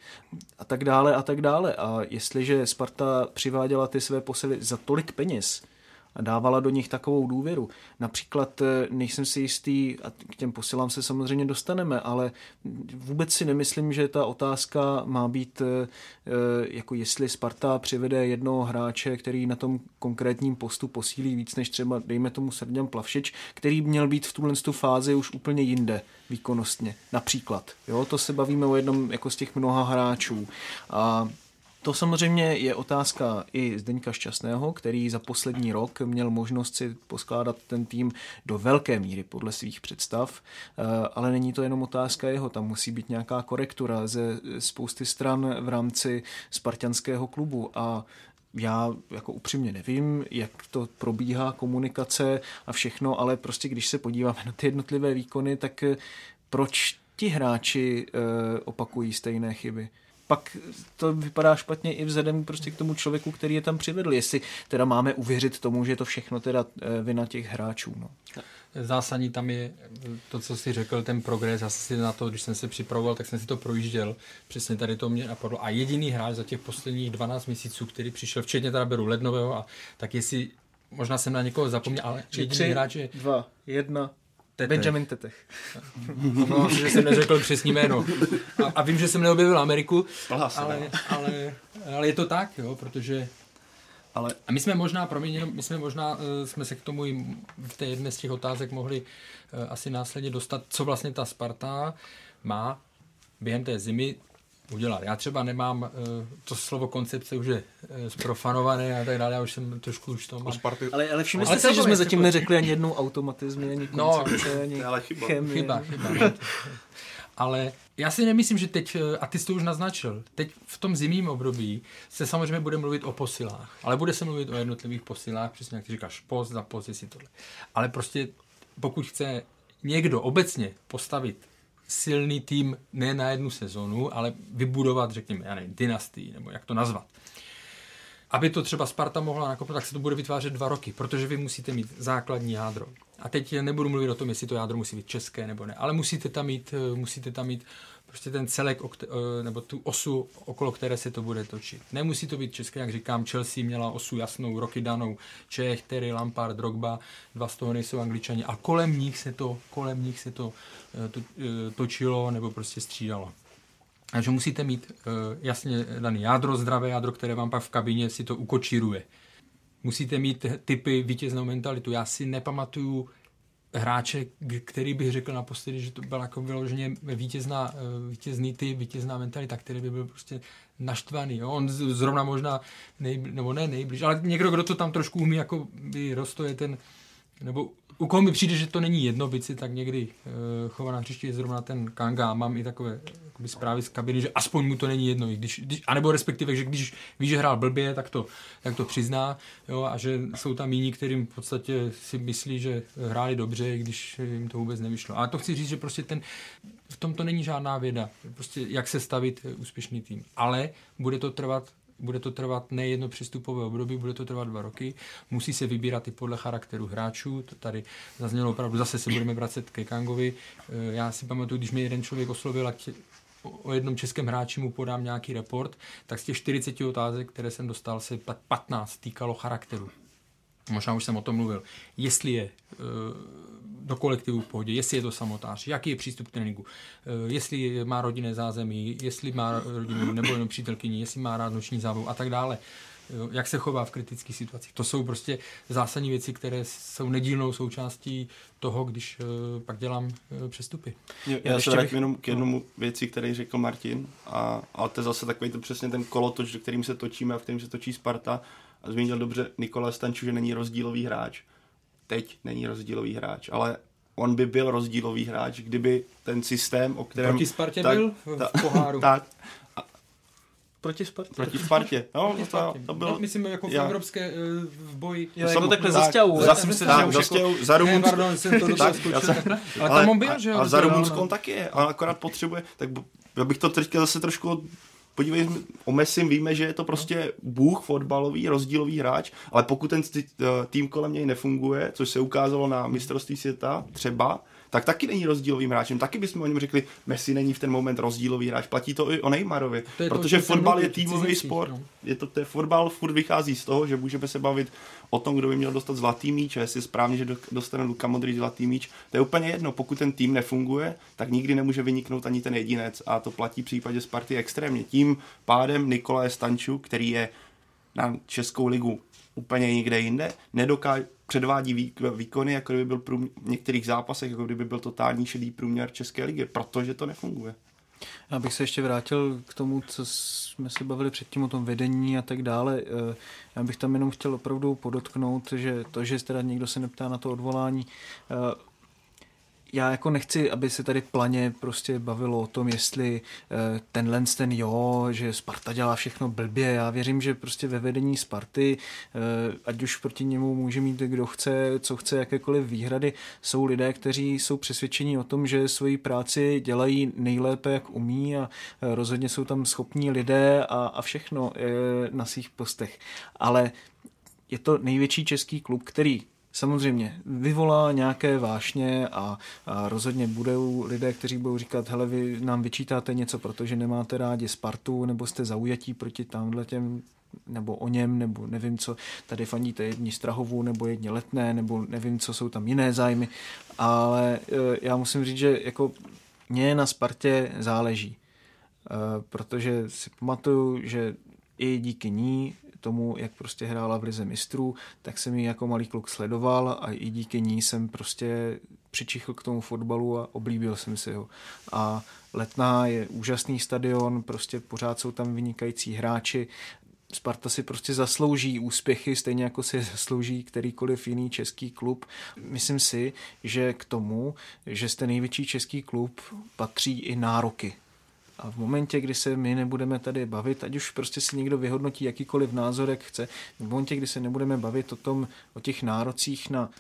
a tak dále a tak dále. A jestliže Sparta přiváděla ty své posily za tolik peněz a dávala do nich takovou důvěru. Například nejsem si jistý, a k těm posilám se samozřejmě dostaneme, ale vůbec si nemyslím, že ta otázka má být, jako jestli Sparta přivede jednoho hráče, který na tom konkrétním postu posílí víc než třeba, dejme tomu, Srdan Plavšič, který měl být v tuhle fázi už úplně jinde výkonnostně. Například. Jo, to se bavíme o jednom jako z těch mnoha hráčů. A to samozřejmě je otázka i Zdeňka Šťastného, který za poslední rok měl možnost si poskládat ten tým do velké míry podle svých představ, ale není to jenom otázka jeho, tam musí být nějaká korektura ze spousty stran v rámci spartanského klubu a já jako upřímně nevím, jak to probíhá komunikace a všechno, ale prostě když se podíváme na ty jednotlivé výkony, tak proč ti hráči opakují stejné chyby? Pak to vypadá špatně i vzhledem prostě k tomu člověku, který je tam přivedl. Jestli teda máme uvěřit tomu, že je to všechno teda vina těch hráčů. No. Zásadní tam je to, co jsi řekl, ten progres. Já si na to, když jsem se připravoval, tak jsem si to projížděl. Přesně tady to mě napadlo. A jediný hráč za těch posledních dvanáct měsíců, který přišel, včetně teda beru lednového, a tak jestli, možná jsem na někoho zapomněl, ale jediný hráč je... dva, jedna... Tetteh. Benjamin Tetteh. Omlouvám se, že jsem neřekl přesný jméno. A, a vím, že jsem neobjevil Ameriku, ale, ale, ale je to tak, jo, protože... Ale... A my jsme možná, promiň, my jsme možná, jsme se k tomu v té jedné z těch otázek mohli asi následně dostat, co vlastně ta Sparta má během té zimy udělat. Já třeba nemám, to slovo koncepce už je zprofanované a tak dále, já už jsem trošku už to mám. Ale, ale všimli jste si, že jsme zatím neřekli ani jednou automatizmy, ani koncepce, no, ani ale chyba. chemie. Chyba, chyba. Ale já si nemyslím, že teď, a ty jsi to už naznačil, teď v tom zimním období se samozřejmě bude mluvit o posilách, ale bude se mluvit o jednotlivých posilách, přesně jak ty říkáš, post za post, jestli tohle. Ale prostě pokud chce někdo obecně postavit silný tým ne na jednu sezonu, ale vybudovat, řekněme, já nevím, dynastii, nebo jak to nazvat. Aby to třeba Sparta mohla nakopnout, tak se to bude vytvářet dva roky, protože vy musíte mít základní jádro. A teď nebudu mluvit o tom, jestli to jádro musí být české nebo ne, ale musíte tam mít, musíte tam mít prostě ten celek, nebo tu osu, okolo které se to bude točit. Nemusí to být české, jak říkám, Chelsea měla osu jasnou, roky danou, Čech, Terry, Lampard, Drogba, dva z toho nejsou Angličani a kolem nich se to, kolem nich se to to, točilo nebo prostě střídalo. Takže musíte mít jasně dané jádro, zdravé jádro, které vám pak v kabině si to ukočíruje. Musíte mít typy vítěznou mentalitu. Já si nepamatuju hráče, který bych řekl naposledy, že to byl jako vyloženě vítězná, vítězný typ, vítězná mentalita, který by byl prostě naštvaný. Jo? On zrovna možná, nej, nebo ne nejbliž, ale někdo, kdo to tam trošku umí, jako by rostoje ten, nebo u koho mi přijde, že to není jednobici, tak někdy e, chovaná příště je zrovna ten Kanga a mám i takové jakoby, zprávy z kabiny, že aspoň mu to není jedno, i když, když, anebo respektive, že když ví, že hrál blbě, tak to, tak to přizná, jo, a že jsou tam jiní, kterým v podstatě si myslí, že hráli dobře, i když jim to vůbec nevyšlo. A to chci říct, že prostě ten, v tom to není žádná věda, prostě jak se stavit úspěšný tým, ale bude to trvat Bude to trvat nejedno přestupové období, bude to trvat dva roky. Musí se vybírat i podle charakteru hráčů. To tady zaznělo opravdu, zase se budeme vracet ke Kangovi. Já si pamatuju, když mě jeden člověk oslovil, ať o jednom českém hráči mu podám nějaký report, tak z těch čtyřicet otázek, které jsem dostal, se patnáct týkalo charakteru. Možná už jsem o tom mluvil. Jestli je do kolektivu v pohodě, jestli je to samotář, jaký je přístup k tréninku, jestli má rodinné zázemí, jestli má rodinu nebo jenom přítelkyni, jestli má rád noční zábavu a tak dále. Jak se chová v kritických situacích. To jsou prostě zásadní věci, které jsou nedílnou součástí toho, když pak dělám přestupy. Jo, já, já se vrátím bych... jenom k jednomu věci, který řekl Martin. A, a to je zase takový to přesně ten kolotoč, do kterým se točíme a v kterým se točí Sparta. A zmínil dobře Nikolas Stanciu, že není rozdílový hráč. Teď není rozdílový hráč, ale on by byl rozdílový hráč, kdyby ten systém, o kterém... Proti Spartě tak, byl ta, v poháru. Tak. A, proti Spartě. Proti Spartě. No, proti Spartě. To, to byl, no, myslím, jako v já, evropské v boji. Já, jako takhle za Sťavu. Za Sťavu, za Rumunsko. Pardon, jsem to dostal zkoušel. Ale tam on byl, že jo? A za Rumunsko on taky je, ale akorát potřebuje. Tak já bych to teďka zase trošku... Podívej, o Messim víme, že je to prostě bůh fotbalový, rozdílový hráč, ale pokud ten tým kolem něj nefunguje, což se ukázalo na mistrovství světa třeba, tak taky není rozdílovým hráčem. Taky bychom o něm řekli, Messi není v ten moment rozdílový hráč. Platí to i o Neymarovi, protože fotbal je týmový sport. Je to ten fotbal furt vychází z toho, že můžeme se bavit o tom, kdo by měl dostat zlatý míč, a jestli správně, že dostane Luka Modrič zlatý míč. To je úplně jedno, pokud ten tým nefunguje, tak nikdy nemůže vyniknout ani ten jedinec, a to platí v případě Sparty extrémně. Tím pádem Nikolas Stanciu, který je na českou ligu úplně nikde jinde, nedokáže předvádí výkony, jako kdyby byl průměr, v některých zápasech, jako kdyby byl totální šedý průměr české ligy, protože to nefunguje. Já bych se ještě vrátil k tomu, co jsme se bavili předtím o tom vedení a tak dále. Já bych tam jenom chtěl opravdu podotknout, že to, že teda někdo se neptá na to odvolání, já jako nechci, aby se tady planě prostě bavilo o tom, jestli tenhle ten jo, že Sparta dělá všechno blbě. Já věřím, že prostě ve vedení Sparty, ať už proti němu může mít kdo chce, co chce, jakékoliv výhrady, jsou lidé, kteří jsou přesvědčeni o tom, že svoji práci dělají nejlépe, jak umí, a rozhodně jsou tam schopní lidé a, a všechno na svých postech. Ale je to největší český klub, který samozřejmě vyvolá nějaké vášně a, a rozhodně budou lidé, kteří budou říkat, hele, vy nám vyčítáte něco, protože nemáte rádi Spartu, nebo jste zaujatí proti tamhle těm, nebo o něm, nebo nevím co, tady fandíte jedni Strahovu, nebo jedni Letné, nebo nevím co, jsou tam jiné zájmy, ale e, já musím říct, že jako mě na Spartě záleží, e, protože si pamatuju, že i díky ní, tomu, jak prostě hrála v Lize mistrů, tak jsem ji jako malý kluk sledoval a i díky ní jsem prostě přičichl k tomu fotbalu a oblíbil jsem si ho. A Letná je úžasný stadion, prostě pořád jsou tam vynikající hráči. Sparta si prostě zaslouží úspěchy, stejně jako si zaslouží kterýkoliv jiný český klub. Myslím si, že k tomu, že jste největší český klub, patří i nároky. A v momentě, kdy se my nebudeme tady bavit, ať už prostě si někdo vyhodnotí jakýkoliv názor, jak chce, v momentě, kdy se nebudeme bavit o tom, o těch nárocích na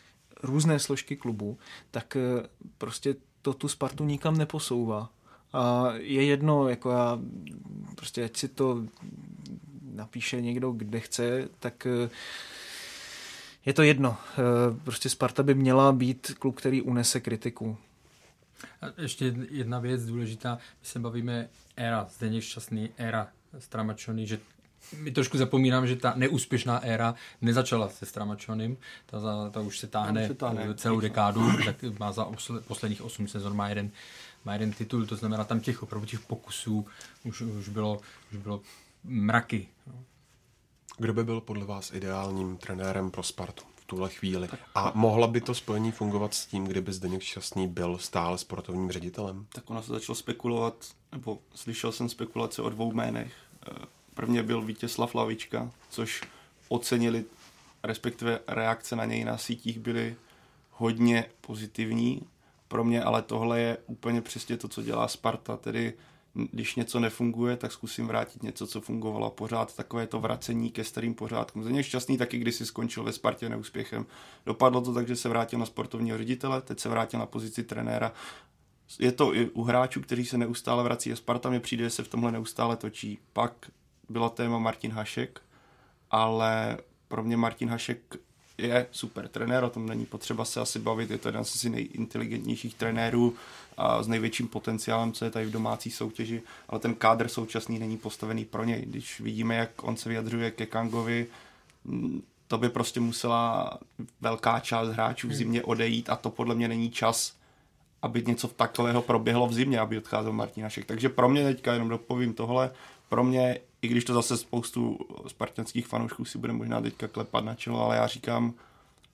různé složky klubu, tak prostě to tu Spartu nikam neposouvá. A je jedno, jako já, prostě ať si to napíše někdo, kde chce, tak je to jedno. Prostě Sparta by měla být klub, který unese kritiku. A ještě jedna věc důležitá, my se bavíme éra Zdeněk Šťastný, éra Stramačony, že my trošku zapomínám, že ta neúspěšná éra nezačala se Stramačonym, ta, za, ta už se táhne, se táhne celou dekádu, tak má za osle, posledních osm sezon má jeden, má jeden titul, to znamená tam těch opravdu těch pokusů už, už, bylo, už bylo mraky. Kdo by byl podle vás ideálním trenérem pro Spartu tuhle chvíli? A mohla by to spojení fungovat s tím, kdyby Zdeněk Šťastný byl stále sportovním ředitelem? Tak ono se začalo spekulovat, nebo slyšel jsem spekulace o dvou jménech. Prvně byl Vítězslav Lavička, což ocenili, respektive reakce na něj na sítích byly hodně pozitivní. Pro mě ale tohle je úplně přesně to, co dělá Sparta, tedy když něco nefunguje, tak zkusím vrátit něco, co fungovalo pořád, takové to vracení ke starým pořádkům. Zdeněk Šťastný taky kdysi skončil ve Spartě neúspěchem. Dopadlo to tak, že se vrátil na sportovního ředitele, teď se vrátil na pozici trenéra. Je to i u hráčů, kteří se neustále vrací, a Sparta mi přijde, že se v tomhle neustále točí. Pak byla téma Martin Hašek, ale pro mě Martin Hašek je super trenér, o tom není potřeba se asi bavit, je to jeden z nejinteligentnějších trenérů a s největším potenciálem, co je tady v domácí soutěži, ale ten kádr současný není postavený pro něj. Když vidíme, jak on se vyjadřuje ke Kangovi, to by prostě musela velká část hráčů v zimě odejít a to podle mě není čas, aby něco takového proběhlo v zimě, aby odcházel Martin Hašek. Takže pro mě teďka, jenom dopovím tohle, pro mě, i když to zase spoustu spartanských fanoušků si bude možná teďka klepat na čelo, ale já říkám,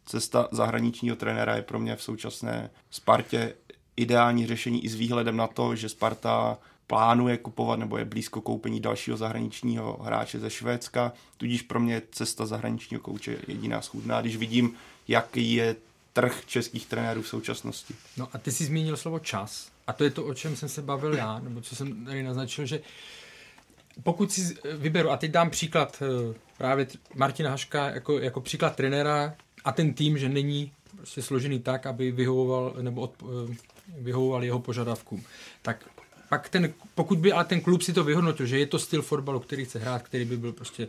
cesta zahraničního trenéra je pro mě v současné Spartě ideální řešení i s výhledem na to, že Sparta plánuje kupovat nebo je blízko koupení dalšího zahraničního hráče ze Švédska, tudíž pro mě cesta zahraničního kouče jediná schůdná, když vidím, jaký je trh českých trenérů v současnosti. No a ty jsi zmínil slovo čas a to je to, o čem jsem se bavil já, nebo co jsem tady naznačil, že pokud si vyberu, a teď dám příklad právě Martina Haška jako, jako příklad trenéra a ten tým, že není prostě složený tak, aby vyhovoval, nebo od, vyhovoval jeho požadavkům. Tak pak ten, pokud by ale ten klub si to vyhodnotil, že je to styl fotbalu, který chce hrát, který by byl prostě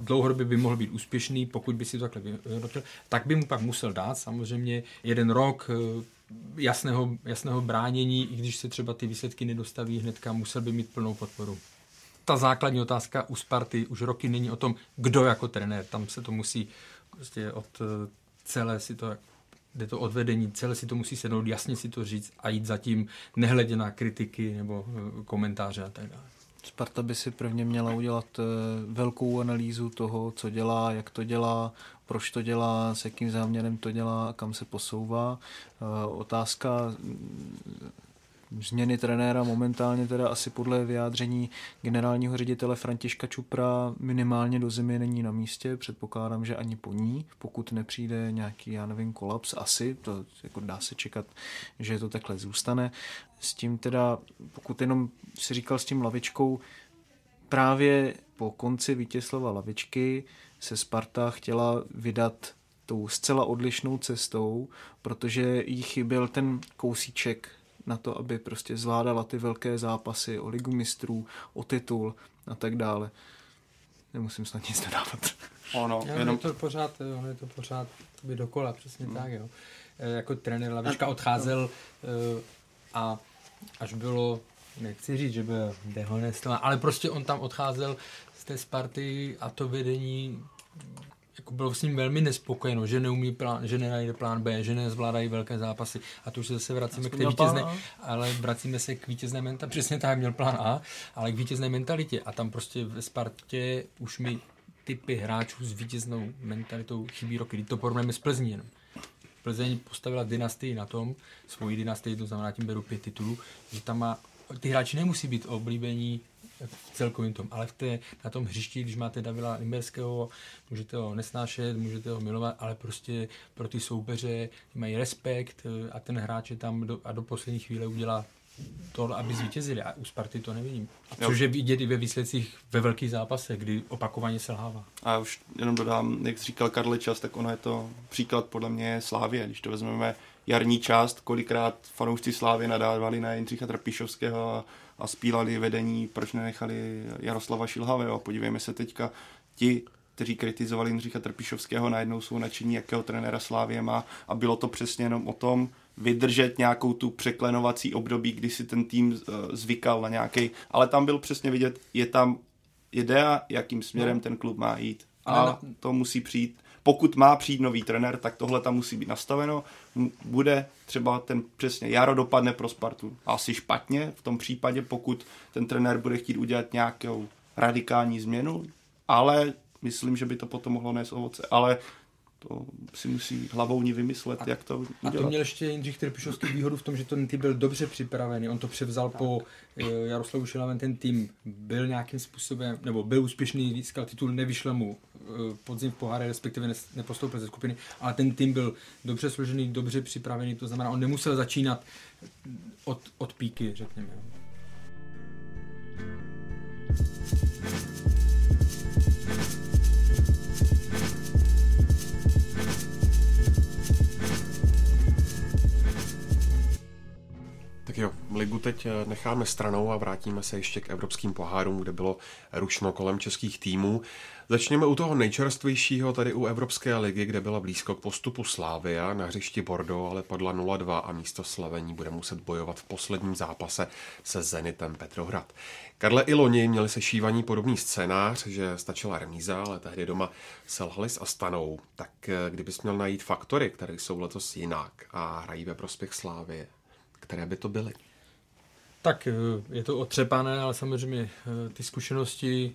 dlouhodobě by mohl být úspěšný, pokud by si to takhle vyhodnotil, tak by mu pak musel dát samozřejmě jeden rok jasného, jasného bránění, i když se třeba ty výsledky nedostaví hnedka, musel by mít plnou podporu. Ta základní otázka u Sparty už roky není o tom, kdo jako trenér. Tam se to musí prostě od celé si to, jde to odvedení, celé si to musí sednout, jasně si to říct a jít zatím, nehledě na kritiky nebo komentáře a tak dále. Sparta by si prvně měla udělat velkou analýzu toho, co dělá, jak to dělá, proč to dělá, s jakým záměrem to dělá a kam se posouvá. Otázka změny trenéra momentálně teda asi podle vyjádření generálního ředitele Františka Čupra minimálně do zimy není na místě, předpokládám, že ani po ní, pokud nepřijde nějaký, já nevím, kolaps, asi, to jako dá se čekat, že to takhle zůstane. S tím teda, pokud jenom si říkal s tím Lavičkou, právě po konci Vítězslava Lavičky se Sparta chtěla vydat tou zcela odlišnou cestou, protože jí chyběl ten kousíček na to, aby prostě zvládala ty velké zápasy o ligu mistrů, o titul a tak dále. Nemusím snad nic dodávat. Ono, jo, jenom... je to pořád, jo, je to pořád by dokola, přesně hmm. tak, jo. E, jako trenér Lavička odcházel e, a až bylo, nechci říct, že byl dehonestován, ale prostě on tam odcházel z té Sparty a to vedení jako bylo s ním velmi nespokojeno, že neumí plán, že nenajde plán B, že nezvládají velké zápasy. A to už se zase vracíme k té vítězné, ale vracíme se k vítězné mentalitě. Přesně tak, měl plán A, ale k vítězné mentalitě. A tam prostě ve Spartě už mi typy hráčů s vítěznou mentalitou chybí roky. To porovnáme s Plzní jenom. Plzeň postavila dynastii na tom, svoji dynastii, to znamená, tím beru pět titulů, že tam má, ty hráči nemusí být oblíbení v celkovým tom, ale v té, na tom hřišti, když máte Davida Limberského, můžete ho nesnášet, můžete ho milovat, ale prostě pro ty soupeře mají respekt a ten hráč je tam do, a do poslední chvíle udělá tohle, aby zvítězili, a u Sparty to nevidím. A což je vidět i ve výsledcích ve velkých zápasech, kdy opakovaně selhává. A já už jenom dodám, jak jsi říkal Karli čas, tak ono je to příklad podle mě Slavie, když to vezmeme jarní část, kolikrát fanoušci Slávy nadávali na Jindřicha Trpišovského a, a spílali vedení, proč nenechali Jaroslava Šilhavého. Podívejme se teďka, ti, kteří kritizovali Jindřicha Trpišovského, najednou jsou nadšení, jakého trenéra Slávie má, a bylo to přesně jenom o tom vydržet nějakou tu překlenovací období, kdy si ten tým zvykal na nějaký, ale tam byl přesně vidět, je tam idea, jakým směrem ten klub má jít. A to musí přijít. Pokud má přijít nový trenér, tak tohle tam musí být nastaveno. Bude třeba ten přesně jaro dopadne pro Spartu asi špatně v tom případě, pokud ten trenér bude chtít udělat nějakou radikální změnu, ale myslím, že by to potom mohlo nést ovoce, ale to si musí hlavouní vymyslet, a, jak to udělat. A to měl ještě Jindřich Trpišovský výhodu v tom, že ten tým byl dobře připravený. On to převzal tak. Po Jaroslavu Šilavém, ten tým byl nějakým způsobem, nebo byl úspěšný, získal titul, nevyšlo mu podzim v poháre, respektive nepostoupil ze skupiny, ale ten tým byl dobře složený, dobře připravený, to znamená, on nemusel začínat od, od píky, řekněme. Tak jo, ligu teď necháme stranou a vrátíme se ještě k evropským pohárům, kde bylo rušno kolem českých týmů. Začněme u toho nejčerstvějšího, tady u Evropské ligy, kde byla blízko k postupu Slavia na hřišti Bordeaux, ale padla nula dva a místo slavení bude muset bojovat v posledním zápase se Zenitem Petrohrad. Karle, i loni měli sešívaní podobný scénář, že stačila remíza, ale tehdy doma selhali s Astanou. Tak kdybys měl najít faktory, které jsou letos jinak a hrají ve prospěch Slavie, které by to byly? Tak je to otřepané, ale samozřejmě ty zkušenosti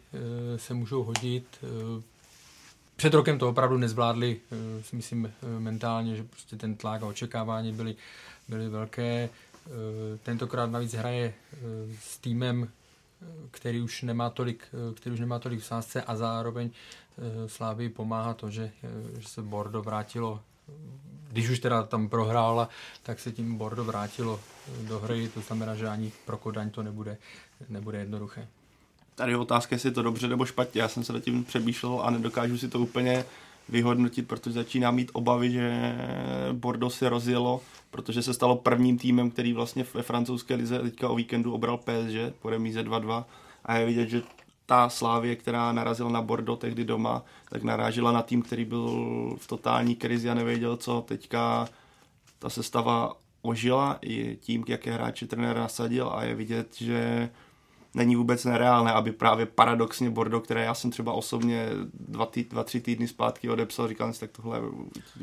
se můžou hodit. Před rokem to opravdu nezvládli, si myslím mentálně, že prostě ten tlak a očekávání byly, byly velké. Tentokrát navíc hraje s týmem, který už nemá tolik, který už nemá tolik v sázce, a zároveň Slavii pomáhá to, že, že se Bordeaux vrátilo. Když už teda tam prohrála, tak se tím Bordeaux vrátilo do hry, to znamená, že ani pro Kodaň to nebude, nebude jednoduché. Tady je otázka, jestli je to dobře nebo špatně. Já jsem se nad tím přemýšlel a nedokážu si to úplně vyhodnotit, protože začínám mít obavy, že Bordeaux se rozjelo, protože se stalo prvním týmem, který vlastně ve francouzské lize teďka o víkendu obral P S G po remíze dva dva, a je vidět, že ta Slavie, která narazila na Bordeaux tehdy doma, tak narážela na tým, který byl v totální krizi a nevěděl co. Teďka ta sestava ožila i tím, jak je hráče trenér nasadil, a je vidět, že není vůbec nereálné, aby právě paradoxně Bordeaux, které já jsem třeba osobně dva, tý, dva tři týdny zpátky odepsal, říkal jsem, tak tohle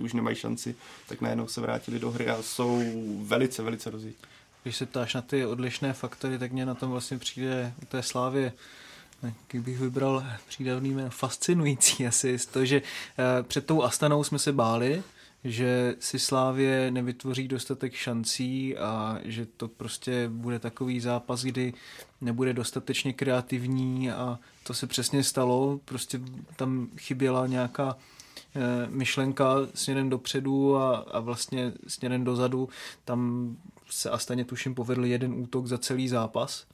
už nemají šanci, tak najednou se vrátili do hry a jsou velice, velice rozjetí. Když se ptáš na ty odlišné faktory, tak mě na tom vlastně přijde u té Slávy, kdybych vybral přídavný jméno, fascinující asi z toho, že před tou Astanou jsme se báli, že si Slavie nevytvoří dostatek šancí a že to prostě bude takový zápas, kdy nebude dostatečně kreativní, a to se přesně stalo. Prostě tam chyběla nějaká e, myšlenka směrem dopředu a, a vlastně směrem dozadu. Tam se Astaně tuším povedl jeden útok za celý zápas.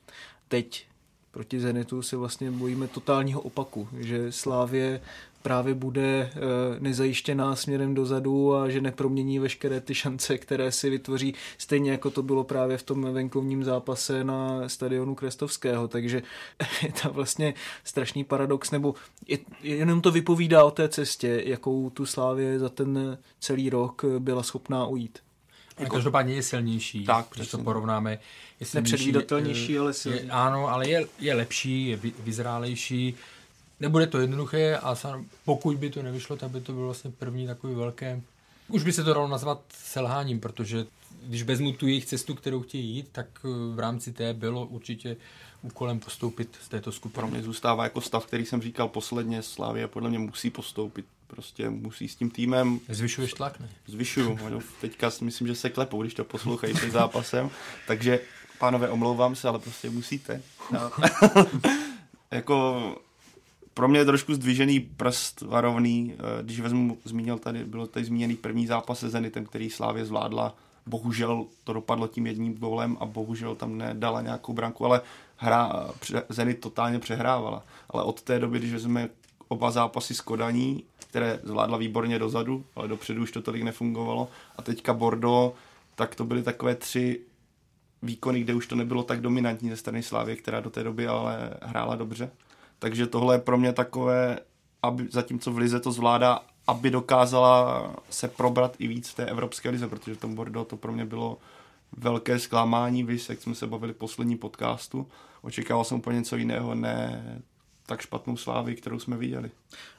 Teď proti Zenitu se vlastně bojíme totálního opaku, že Slavie právě bude nezajištěná směrem dozadu a že nepromění veškeré ty šance, které si vytvoří, stejně jako to bylo právě v tom venkovním zápase na stadionu Krestovského. Takže je to vlastně strašný paradox, nebo je, jenom to vypovídá o té cestě, jakou tu Slavie za ten celý rok byla schopná ujít. Jako, každopádně je silnější, tak, když to porovnáme. Je nepředvídatelnější, ale silnější. Ano, ale je, je lepší, je vyzrálejší. Nebude to jednoduché a pokud by to nevyšlo, tak by to bylo vlastně první takové velké... Už by se to dalo nazvat selháním, protože když vezmu tu jejich cestu, kterou chtějí jít, tak v rámci té bylo určitě úkolem postoupit z této skupiny. Pro mě zůstává jako stav, který jsem říkal posledně, Slavia podle mě musí postoupit. Prostě musí s tím týmem... Zvyšuješ tlak, ne? Zvyšuju. Teďka myslím, že se klepou, když to poslouchají před zápasem. Takže, pánové, omlouvám se, ale prostě musíte. Jako... Pro mě je trošku zdvižený prst varovný, když vezmu, zmínil tady, bylo tady zmíněný první zápas se Zenitem, který Slavia zvládla. Bohužel to dopadlo tím jedním gólem a bohužel tam nedala nějakou branku, ale hra, Zenit totálně přehrávala. Ale od té doby, když vezmeme oba zápasy s Kodaní, které zvládla výborně dozadu, ale dopředu už to tolik nefungovalo, a teďka Bordeaux, tak to byly takové tři výkony, kde už to nebylo tak dominantní ze strany Slavie, která do té doby ale hrála dobře. Takže tohle je pro mě takové, aby, zatímco v lize to zvládá, aby dokázala se probrat i víc v té evropské lize, protože v tom Bordeaux to pro mě bylo velké zklamání, víš, jak jsme se bavili v posledním podcastu. Očekával jsem úplně něco jiného, ne tak špatnou Slávy, kterou jsme viděli.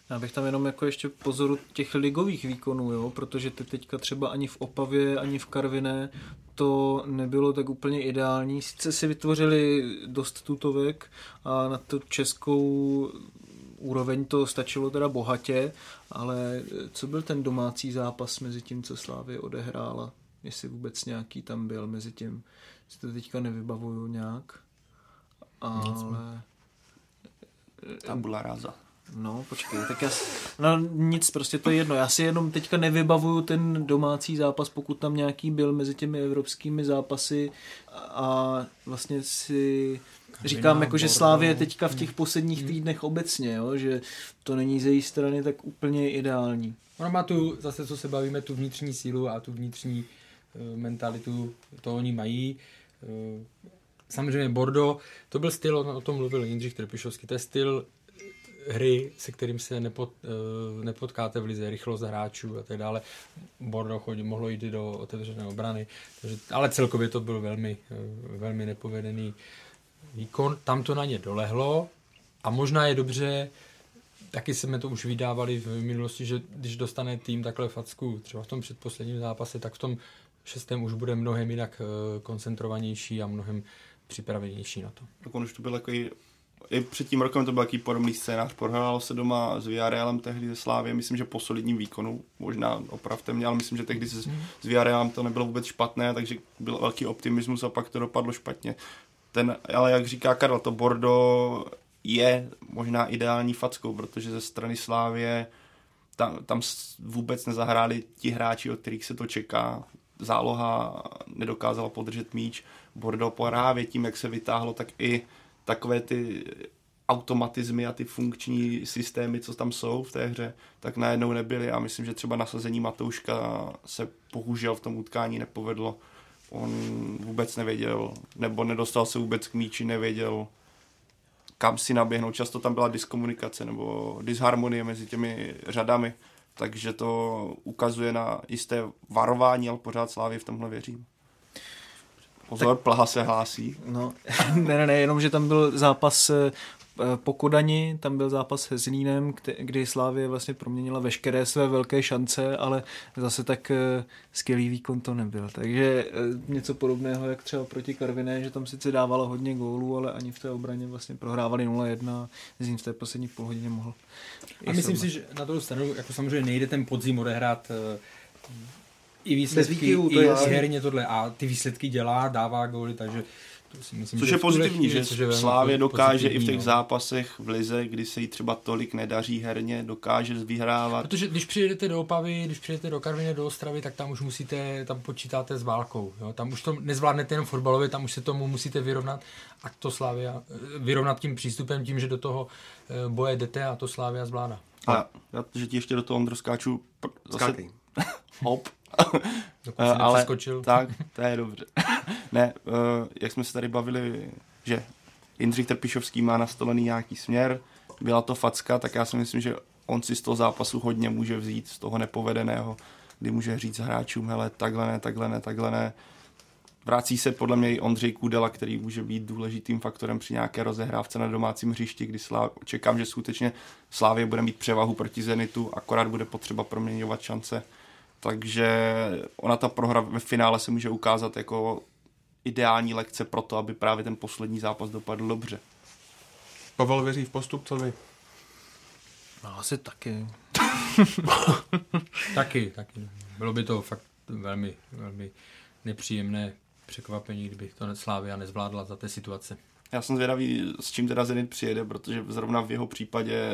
Já bych tam jenom jako ještě pozoru těch ligových výkonů, jo? Protože ty teďka třeba ani v Opavě, ani v Karviné to nebylo tak úplně ideální. Sice si vytvořili dost tutovek a na tu českou úroveň to stačilo teda bohatě, ale co byl ten domácí zápas mezi tím, co Slávy odehrála? Jestli vůbec nějaký tam byl mezi tím? Si to teďka nevybavuju nějak, ale... Tabula rasa. No, počkej, tak já... No nic, prostě to je jedno. Já si jenom teďka nevybavuju ten domácí zápas, pokud tam nějaký byl mezi těmi evropskými zápasy, a vlastně si říkám, jako, že Slavie teďka v těch posledních týdnech obecně, jo, že to není ze její strany tak úplně ideální. Ona má tu, zase co se bavíme, tu vnitřní sílu a tu vnitřní uh, mentalitu, to oni mají. Uh, Samozřejmě Bordeaux, to byl styl, o tom mluvil Jindřich Trpišovský, to je styl hry, se kterým se nepot, nepotkáte v lize, rychlost hráčů a tak dále. Bordeaux chodí, mohlo jít do otevřené obrany, takže, ale celkově to byl velmi, velmi nepovedený výkon. Tam to na ně dolehlo a možná je dobře, taky jsme to už vydávali v minulosti, že když dostane tým takhle facku, třeba v tom předposledním zápase, tak v tom šestém už bude mnohem jinak koncentrovanější a mnohem připravenější na to. Dokonce to byl takový, i před tím rokem to byl takový podobný scénář, prohrálo se doma s Villarrealem tehdy ze Slávie, myslím, že po solidním výkonu, možná opravte mě, ale myslím, že tehdy se s Villarrealem to nebylo vůbec špatné, takže byl velký optimismus a pak to dopadlo špatně. Ten, ale jak říká Karel, to Bordeaux je možná ideální fackou, protože ze strany Slávie tam, tam vůbec nezahráli ti hráči, od kterých se to čeká. Záloha nedokázala podržet míč. Bordeaux právě tím, jak se vytáhlo, tak i takové ty automatizmy a ty funkční systémy, co tam jsou v té hře, tak najednou nebyly. A myslím, že třeba nasazení Matouška se bohužel v tom utkání nepovedlo. On vůbec nevěděl, nebo nedostal se vůbec k míči, nevěděl, kam si naběhnout. Často tam byla diskomunikace nebo disharmonie mezi těmi řadami. Takže to ukazuje na jisté varování, ale pořád Slavii v tomhle věřím. Pozor, tak... Plaha se hlásí. No, ne, ne, ne, jenom, že tam byl zápas po Kodani, tam byl zápas se Zlínem, kdy Slavia vlastně proměnila veškeré své velké šance, ale zase tak skvělý výkon to nebyl. Takže něco podobného, jak třeba proti Karviné, že tam sice dávalo hodně gólů, ale ani v té obraně vlastně prohrávali nula jedna, Zlín v té poslední půlhodině mohl. A myslím srovnat. Si, že na druhou stranu, jako samozřejmě nejde ten podzim odehrát i výsledky, i herně tohle. A ty výsledky dělá, dává góly, takže to si myslím, což je pozitivní, že Slavia dokáže i v těch zápasech v lize, kdy se jí třeba tolik nedaří herně, dokáže vyhrávat. Protože když přijedete do Opavy, když přijedete do Karviné, do Ostravy, tak tam už musíte, tam počítáte s válkou. Jo? Tam už to nezvládnete jenom fotbalově, tam už se tomu musíte vyrovnat. A to Slavia vyrovnat tím přístupem, tím, že do toho boje jdete, a to Slavia zvládá. A já, že ti ještě do toho, Ondro, skáču. Skákej. Hop. Ale tak, to je dobře. Ne, uh, jak jsme se tady bavili, že Jindřich Trpišovský má nastolený nějaký směr, byla to facka, tak já si myslím, že on si z toho zápasu hodně může vzít, z toho nepovedeného, kdy může říct hráčům, hele, takhle ne, takhle ne, takhle ne. Vrací se podle mě i Ondřej Kudela, který může být důležitým faktorem při nějaké rozehrávce na domácím hřišti, kdy Slávě, čekám, že skutečně Slávě bude mít převahu proti Zenitu, akorát bude potřeba proměňovat šance. Takže ona ta prohra ve finále se může ukázat jako ideální lekce pro to, aby právě ten poslední zápas dopadl dobře. Pavel věří v postup, co vy? No, asi taky. taky, taky. Bylo by to fakt velmi, velmi nepříjemné překvapení, kdyby to Slavia nezvládla za té situace. Já jsem zvědavý, s čím teda Zenit přijede, protože zrovna v jeho případě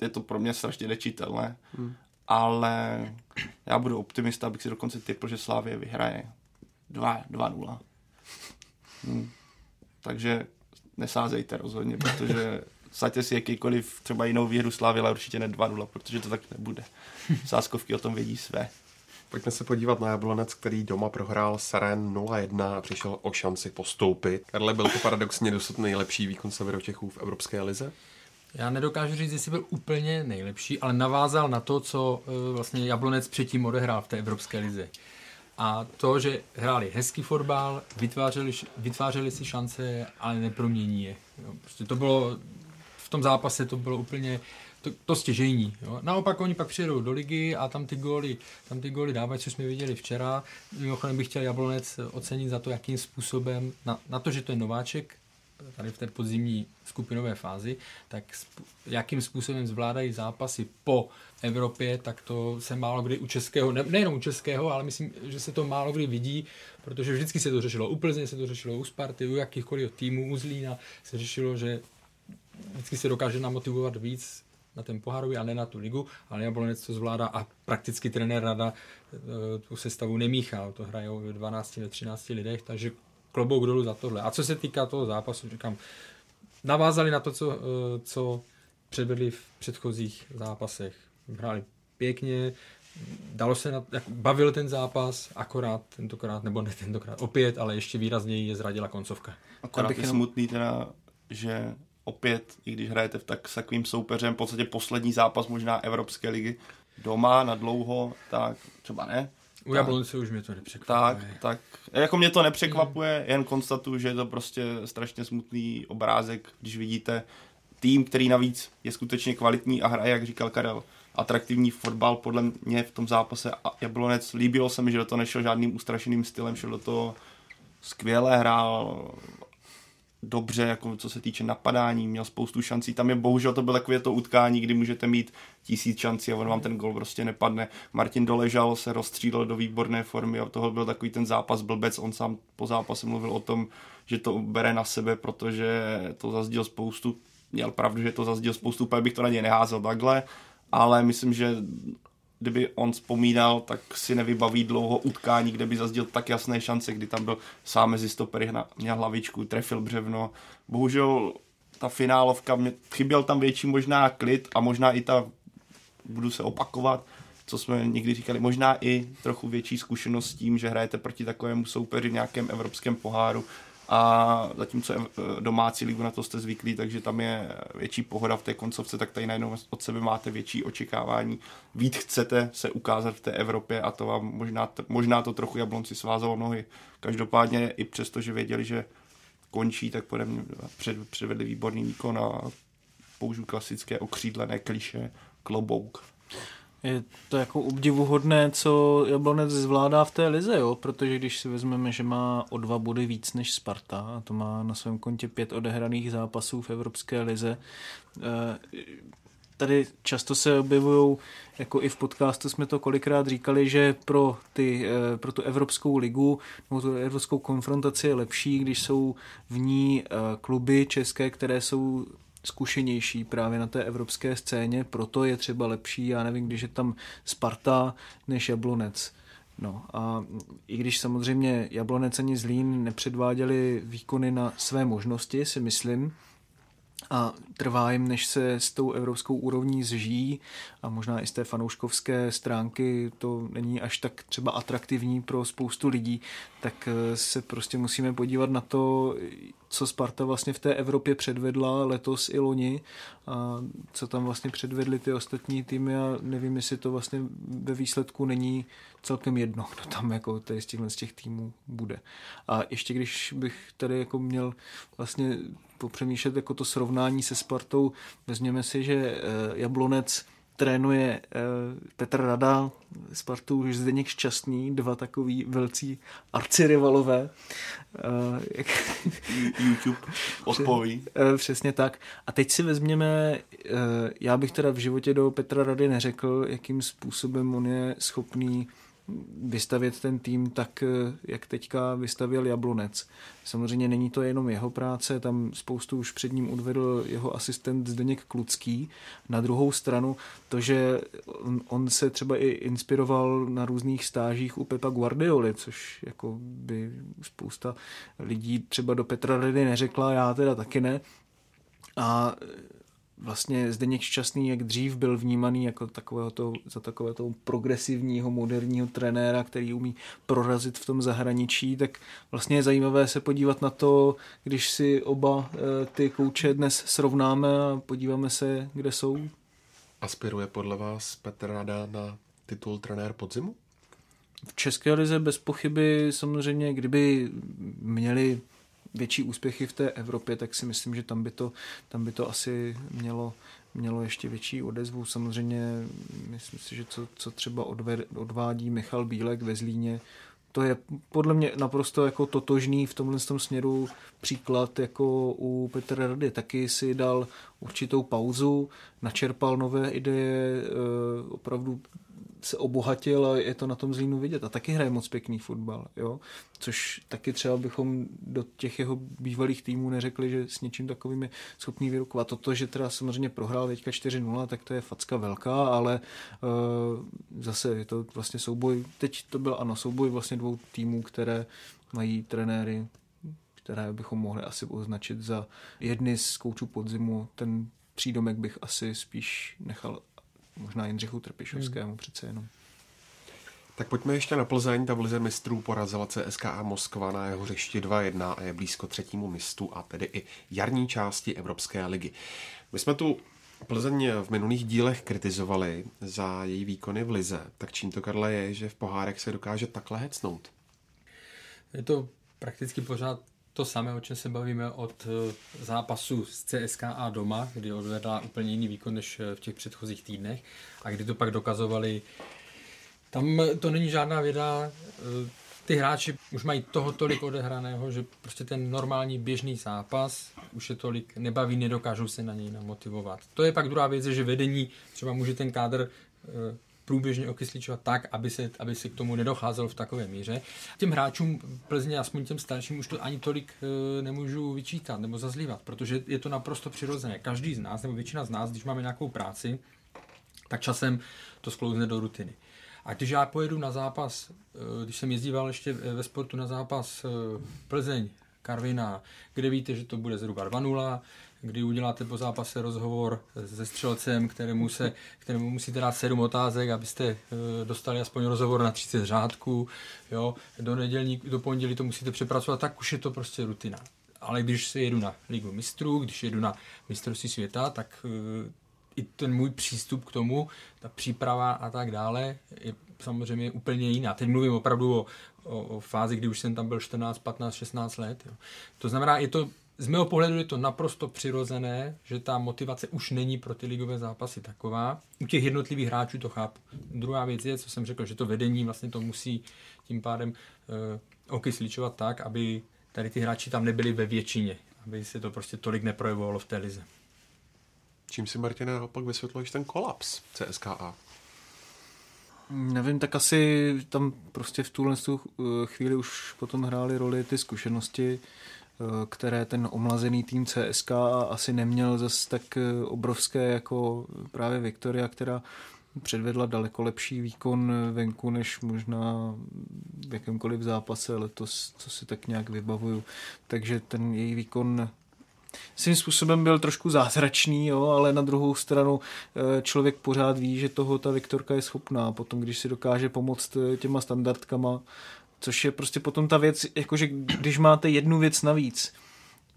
je to pro mě strašně nečitelné. Hmm. Ale já budu optimista, abych si dokonce typl, že Slavia vyhraje dva nula. Hmm. Takže nesázejte rozhodně, protože saďte si jakýkoliv třeba jinou výhru Slavia, ale určitě ne dva nula, protože to tak nebude. Sázkovky o tom vědí své. Pojďme se podívat na Jablonec, který doma prohrál Saren nula jedna a přišel o šanci postoupit. Karle, byl to paradoxně dosud nejlepší výkon severočechů v Evropské lize? Já nedokážu říct, jestli byl úplně nejlepší, ale navázal na to, co vlastně Jablonec předtím odehrál v té Evropské lize. A to, že hráli hezký fotbal, vytvářeli, vytvářeli si šance, ale nepromění je. Jo, prostě to bylo, v tom zápase to bylo úplně to, to stěžejní. Jo. Naopak oni pak přijedou do ligy a tam ty góly, tam ty góly dávají, co jsme viděli včera. Mimochodem bych chtěl Jablonec ocenit za to, jakým způsobem, na, na to, že to je Nováček, tady v té podzimní skupinové fázi, tak jakým způsobem zvládají zápasy po Evropě, tak to se málo kdy u českého, ne, nejenom u českého, ale myslím, že se to málo kdy vidí, protože vždycky se to řešilo u Plzně, se to řešilo u Sparty, u jakýchkoliv týmů, u Zlína se řešilo, že vždycky se dokáže namotivovat víc na ten pohárový a ne na tu ligu, ale Jablonec to zvládá a prakticky trenér Rada tu sestavu nemíchá, to hrajou ve dvanácti, ve třinácti lidech, takže klobouk dolů za tohle. A co se týká toho zápasu, říkám, navázali na to, co, co předvedli v předchozích zápasech. Hráli pěkně, dalo se na, jako bavil ten zápas, akorát tentokrát, nebo ne tentokrát, opět, ale ještě výrazněji je zradila koncovka. Akorát je jenom... smutný teda, že opět, i když hrajete v tak, s takovým soupeřem, v podstatě poslední zápas možná Evropské ligy, doma, na dlouho, tak třeba ne. U Jablonce už mě to nepřekvapuje. Tak, tak. Jako mě to nepřekvapuje, jen konstatuju, že je to prostě strašně smutný obrázek, když vidíte tým, který navíc je skutečně kvalitní a hraje, jak říkal Karel, atraktivní fotbal podle mě v tom zápase. A Jablonec, líbilo se mi, že do toho nešel žádným ustrašeným stylem, šel do toho skvěle, hrál dobře, jako co se týče napadání, měl spoustu šancí, tam je bohužel to bylo takové to utkání, kdy můžete mít tisíc šancí a on vám ten gol prostě nepadne. Martin Doležal se rozstřílel do výborné formy a tohle byl takový ten zápas blbec, on sám po zápase mluvil o tom, že to bere na sebe, protože to zazdíl spoustu, měl pravdu, že to zazdíl spoustu, pak bych to na něj neházel takhle, ale myslím, že kdyby on vzpomínal, tak si nevybaví dlouho utkání, kde by zazdil tak jasné šance, kdy tam byl sám mezi stopery, měl hlavičku, trefil břevno. Bohužel ta finálovka, mě chyběl tam větší možná klid a možná i ta, budu se opakovat, co jsme někdy říkali, možná i trochu větší zkušenost s tím, že hrajete proti takovému soupeři v nějakém evropském poháru a zatímco domácí ligu, na to jste zvyklí, takže tam je větší pohoda v té koncovce, tak tady najednou od sebe máte větší očekávání, víc chcete se ukázat v té Evropě a to vám možná, možná to trochu Jablonci svázalo nohy. Každopádně i přesto, že věděli, že končí, tak podle mě předvedli výborný výkon a použiju klasické okřídlené kliše, klobouk. Je to jako obdivuhodné, co Jablonec zvládá v té lize, jo? Protože když si vezmeme, že má o dva body víc než Sparta a to má na svém kontě pět odehraných zápasů v Evropské lize, tady často se objevují, jako i v podcastu jsme to kolikrát říkali, že pro, ty, pro tu Evropskou ligu nebo tu Evropskou konfrontaci je lepší, když jsou v ní kluby české, které jsou zkušenější právě na té evropské scéně, proto je třeba lepší, já nevím, když je tam Sparta než Jablonec. No a i když samozřejmě Jablonec ani Zlín nepředváděli výkony na své možnosti, si myslím, a trvá jim, než se s tou evropskou úrovní zžijí a možná i z té fanouškovské stránky to není až tak třeba atraktivní pro spoustu lidí, tak se prostě musíme podívat na to, co Sparta vlastně v té Evropě předvedla letos i loni a co tam vlastně předvedly ty ostatní týmy a nevím, jestli to vlastně ve výsledku není celkem jedno, kdo tam jako tady z těchto z těch týmů bude. A ještě když bych tady jako měl vlastně popřemýšlet jako to srovnání se Spartou, vezměme si, že Jablonec trénuje Petr Rada, Spartu už Zdeněk Ščasný, dva takový velcí arcirivalové. Jak... YouTube odpoví. Přesně tak. A teď si vezměme, já bych teda v životě do Petra Rady neřekl, jakým způsobem on je schopný vystavět ten tým tak, jak teďka vystavěl Jablonec. Samozřejmě není to jenom jeho práce, tam spoustu už před ním odvedl jeho asistent Zdeněk Klucký. Na druhou stranu to, že on, on se třeba i inspiroval na různých stážích u Pepa Guardioli, což jako by spousta lidí třeba do Petra Rady neřekla, já teda taky ne. A vlastně Zdeněk Šťastný, jak dřív byl vnímaný jako takového toho, za takového toho progresivního, moderního trenéra, který umí prorazit v tom zahraničí, tak vlastně je zajímavé se podívat na to, když si oba e, ty kouče dnes srovnáme a podíváme se, kde jsou. Aspiruje podle vás Petr Rada na titul trenér podzimu? V české lize bez pochyby samozřejmě, kdyby měli větší úspěchy v té Evropě, tak si myslím, že tam by to, tam by to asi mělo, mělo ještě větší odezvu. Samozřejmě myslím si, že co, co třeba odved, odvádí Michal Bílek ve Zlíně, to je podle mě naprosto jako totožný v tomhle směru příklad jako u Petra Rady. Taky si dal určitou pauzu, načerpal nové ideje, opravdu se obohatil a je to na tom Zlínu vidět. A taky hraje moc pěkný fotbal, jo? Což taky třeba bychom do těch jeho bývalých týmů neřekli, že s něčím takovým je schopný vyrukovat. Toto, že teda samozřejmě prohrál teďka čtyři nula, tak to je facka velká, ale e, zase je to vlastně souboj, teď to byl ano, souboj vlastně dvou týmů, které mají trenéry, které bychom mohli asi označit za jedny z koučů podzimu. Ten přídomek bych asi spíš nechal možná Jindřichu Trpišovskému hmm. přece jenom. Tak pojďme ještě na Plzeň. Ta v lize mistrů porazila C S K A Moskva na jeho hřišti dva jedna a je blízko třetímu místu a tedy i jarní části Evropské ligy. My jsme tu Plzeň v minulých dílech kritizovali za její výkony v lize. Tak čím to, Karle, je, že v pohárech se dokáže takhle hecnout? Je to prakticky pořád to samé, o čem se bavíme od zápasu z C S K A doma, kdy odvedla úplně jiný výkon než v těch předchozích týdnech a kdy to pak dokazovali. Tam to není žádná věda, ty hráči už mají toho tolik odehraného, že prostě ten normální běžný zápas už je tolik nebaví, nedokážou se na něj namotivovat. To je pak druhá věc, že vedení třeba může ten kádr průběžně okysličovat tak, aby se, aby se k tomu nedocházelo v takové míře. Těm hráčům Plzně, aspoň těm starším, už to ani tolik e, nemůžu vyčítat nebo zazlívat, protože je to naprosto přirozené. Každý z nás, nebo většina z nás, když máme nějakou práci, tak časem to sklouzne do rutiny. A když já pojedu na zápas, e, když jsem jezdíval ještě ve sportu na zápas e, Plzeň, Karviná, kde víte, že to bude zhruba dva nula, kdy uděláte po zápase rozhovor se střelcem, kterému, se, kterému musíte dát sedm otázek, abyste dostali aspoň rozhovor na třicet řádků. Jo? Do nedělní, do pondělí to musíte přepracovat, tak už je to prostě rutina. Ale když se jedu na Ligu mistrů, když jedu na mistrovství světa, tak i ten můj přístup k tomu, ta příprava a tak dále, je samozřejmě úplně jiná. Teď mluvím opravdu o, o, o fázi, kdy už jsem tam byl čtrnáct, patnáct, šestnáct let. Jo. To znamená, je to, z mého pohledu je to naprosto přirozené, že ta motivace už není pro ty ligové zápasy taková. U těch jednotlivých hráčů to chápu. Druhá věc je, co jsem řekl, že to vedení vlastně to musí tím pádem e, okysličovat tak, aby tady ty hráči tam nebyli ve většině, aby se to prostě tolik neprojevovalo v té lize. Čím si, Martine, opak vysvětluješ ten kolaps C S K A? Nevím, tak asi tam prostě v tuhle chvíli už potom hrály roli ty zkušenosti, které ten omlazený tým C S K A asi neměl zase tak obrovské jako právě Viktoria, která předvedla daleko lepší výkon venku, než možná v jakémkoliv zápase letos, co si tak nějak vybavuju. Takže ten její výkon svým způsobem byl trošku zázračný, jo, ale na druhou stranu člověk pořád ví, že toho ta Viktorka je schopná. Potom, když si dokáže pomoct těma standardkama, což je prostě potom ta věc, jakože když máte jednu věc navíc,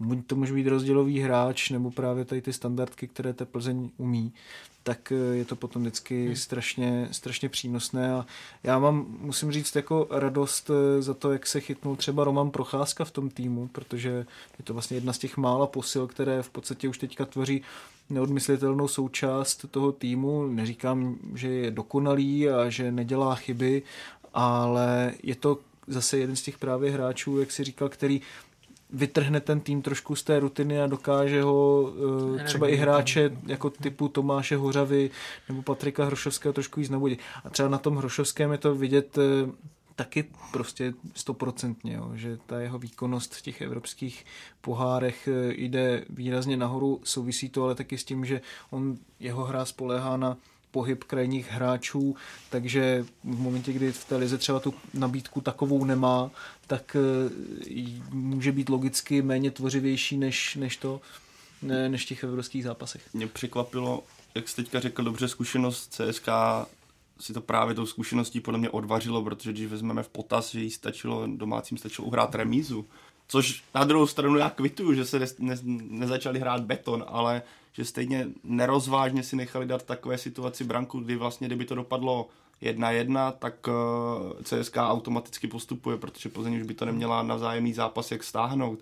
buď to může být rozdělový hráč, nebo právě tady ty standardky, které ta Plzeň umí, tak je to potom vždycky hmm. strašně, strašně přínosné. A já mám, musím říct, jako radost za to, jak se chytnul třeba Roman Procházka v tom týmu, protože je to vlastně jedna z těch mála posil, které v podstatě už teďka tvoří neodmyslitelnou součást toho týmu. Neříkám, že je dokonalý a že nedělá chyby, ale je to zase jeden z těch právě hráčů, jak si říkal, který vytrhne ten tým trošku z té rutiny a dokáže ho třeba i hráče jako typu Tomáše Hořavy nebo Patrika Hrošovského trošku jíst nabudit. A třeba na tom Hrošovském je to vidět taky prostě stoprocentně, že ta jeho výkonnost v těch evropských pohárech jde výrazně nahoru. Souvisí to ale taky s tím, že on jeho hra spoléhá na pohyb krajních hráčů, takže v momentě, kdy v té lize třeba tu nabídku takovou nemá, tak může být logicky méně tvořivější než, než to, než těch evropských zápasech. Mě překvapilo, jak jste teďka řekl, dobře, zkušenost C S K si to právě tou zkušeností podle mě odvařilo, protože když vezmeme v potaz, že jí stačilo, domácím stačilo uhrát remízu, což na druhou stranu já kvituju, že se ne, ne, nezačali hrát beton, ale že stejně nerozvážně si nechali dát takové situaci branku, kdy vlastně, kdyby to dopadlo jedna jedna, tak C S K automaticky postupuje, protože Plzeň už by to neměla na vzájemný zápas jak stáhnout.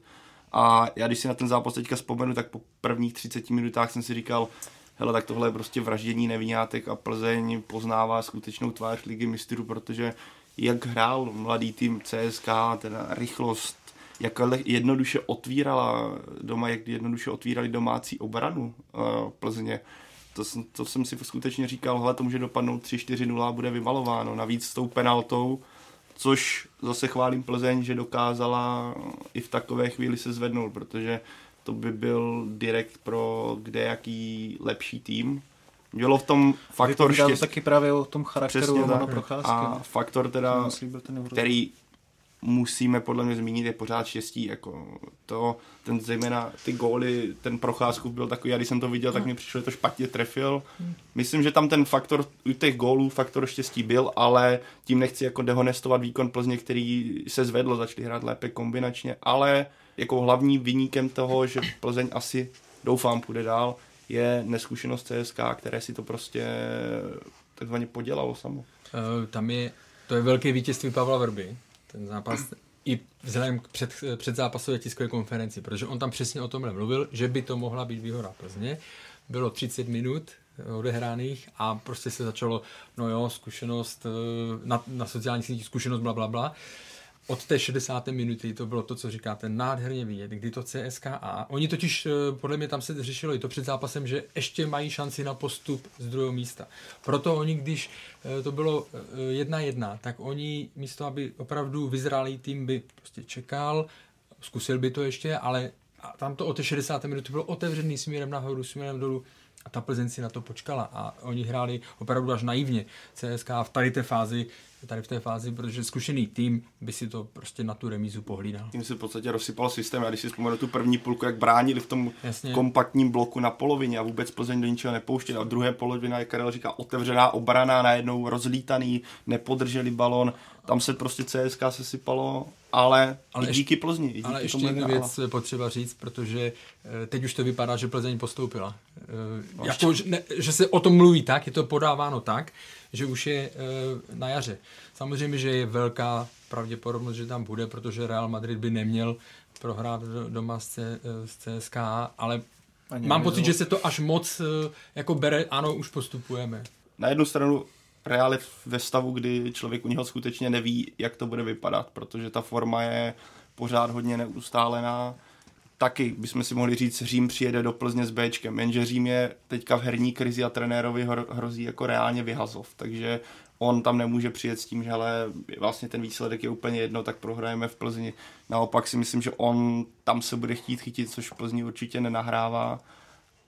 A já když si na ten zápas teďka vzpomenu, tak po prvních třiceti minutách jsem si říkal, hele, tak tohle je prostě vraždění nevinátek a Plzeň poznává skutečnou tvář Ligy mistrů, protože jak hrál mladý tým C S K, teda rychlost, jak jednoduše otvírala doma, jak jednoduše otvírali domácí obranu uh, Plzně. To, to jsem si skutečně říkal, hele, to může dopadnout tři čtyři nula a bude vymalováno. Navíc s tou penaltou, což zase chválím Plzeň, že dokázala i v takové chvíli se zvednout, protože to by byl direkt pro kdejaký lepší tým. Bylo v tom faktor štěstí. Vypadá to taky právě o tom charakteru Romana Procházky. A faktor teda, který musíme podle mě zmínit, je pořád štěstí, jako to, ten zejména ty góly, ten Procházkův byl takový, a když jsem to viděl, tak mi přišlo, že to špatně trefil. Myslím, že tam ten faktor, u těch gólů faktor štěstí byl, ale tím nechci jako dehonestovat výkon Plzně, který se zvedlo, začali hrát lépe kombinačně, ale jako hlavním viníkem toho, že Plzeň asi, doufám, půjde dál, je neskušenost C S K, které si to prostě takzvaně podělalo samo. Tam je, to je velké vítězství Pavla Vrby, ten zápas, i vzhledem k před, předzápasové tiskové konferenci, protože on tam přesně o tomhle mluvil, že by to mohla být výhoda Plzně. Bylo třicet minut odehraných a prostě se začalo, no jo, zkušenost na, na sociálních sítích, zkušenost blablabla. Od té šedesáté minuty to bylo to, co říkáte, nádherně vidět, kdy to C S K A, oni totiž, podle mě tam se řešilo i to před zápasem, že ještě mají šanci na postup z druhého místa. Proto oni, když to bylo jedna jedna, tak oni místo, aby opravdu vyzrálý tým by prostě čekal, zkusil by to ještě, ale tam to od té šedesáté minuty bylo otevřený směrem nahoru, směrem dolů. A ta Plzeň si na to počkala a oni hráli opravdu až naivně. C S K A v tady té fázi tady v té fázi, protože zkušený tým by si to prostě na tu remízu pohlídal. Tým se v podstatě rozsypal systém, a když si vzpomenu tu první půlku, jak bránili v tom Jasně. kompaktním bloku na polovině a vůbec Plzeň do ničeho nepouštěl. A v druhé polovině, jak Karel říká, otevřená obrana, najednou rozlítaný, nepodrželi balon. Tam se prostě C S K sesypalo, ale, ale i díky ještě, Plzni. I díky ale ještě jednu věc ale... potřeba říct, protože teď už to vypadá, že Plzeň postoupila. No, jako, že, ne, že se o tom mluví tak, je to podáváno tak, že už je na jaře. Samozřejmě, že je velká pravděpodobnost, že tam bude, protože Real Madrid by neměl prohrát doma z C S K A, ale Ani mám pocit, že se to až moc jako bere, ano, už postupujeme. Na jednu stranu Real je ve stavu, kdy člověk u něho skutečně neví, jak to bude vypadat, protože ta forma je pořád hodně neustálená. Taky bychom si mohli říct, Řím přijede do Plzně s Bčkem, jenže Řím je teďka v herní krizi a trenérovi hrozí jako reálně vyhazov, takže on tam nemůže přijet s tím, že hele, vlastně ten výsledek je úplně jedno, tak prohrajeme v Plzni. Naopak si myslím, že on tam se bude chtít chytit, což v Plzni určitě nenahrává,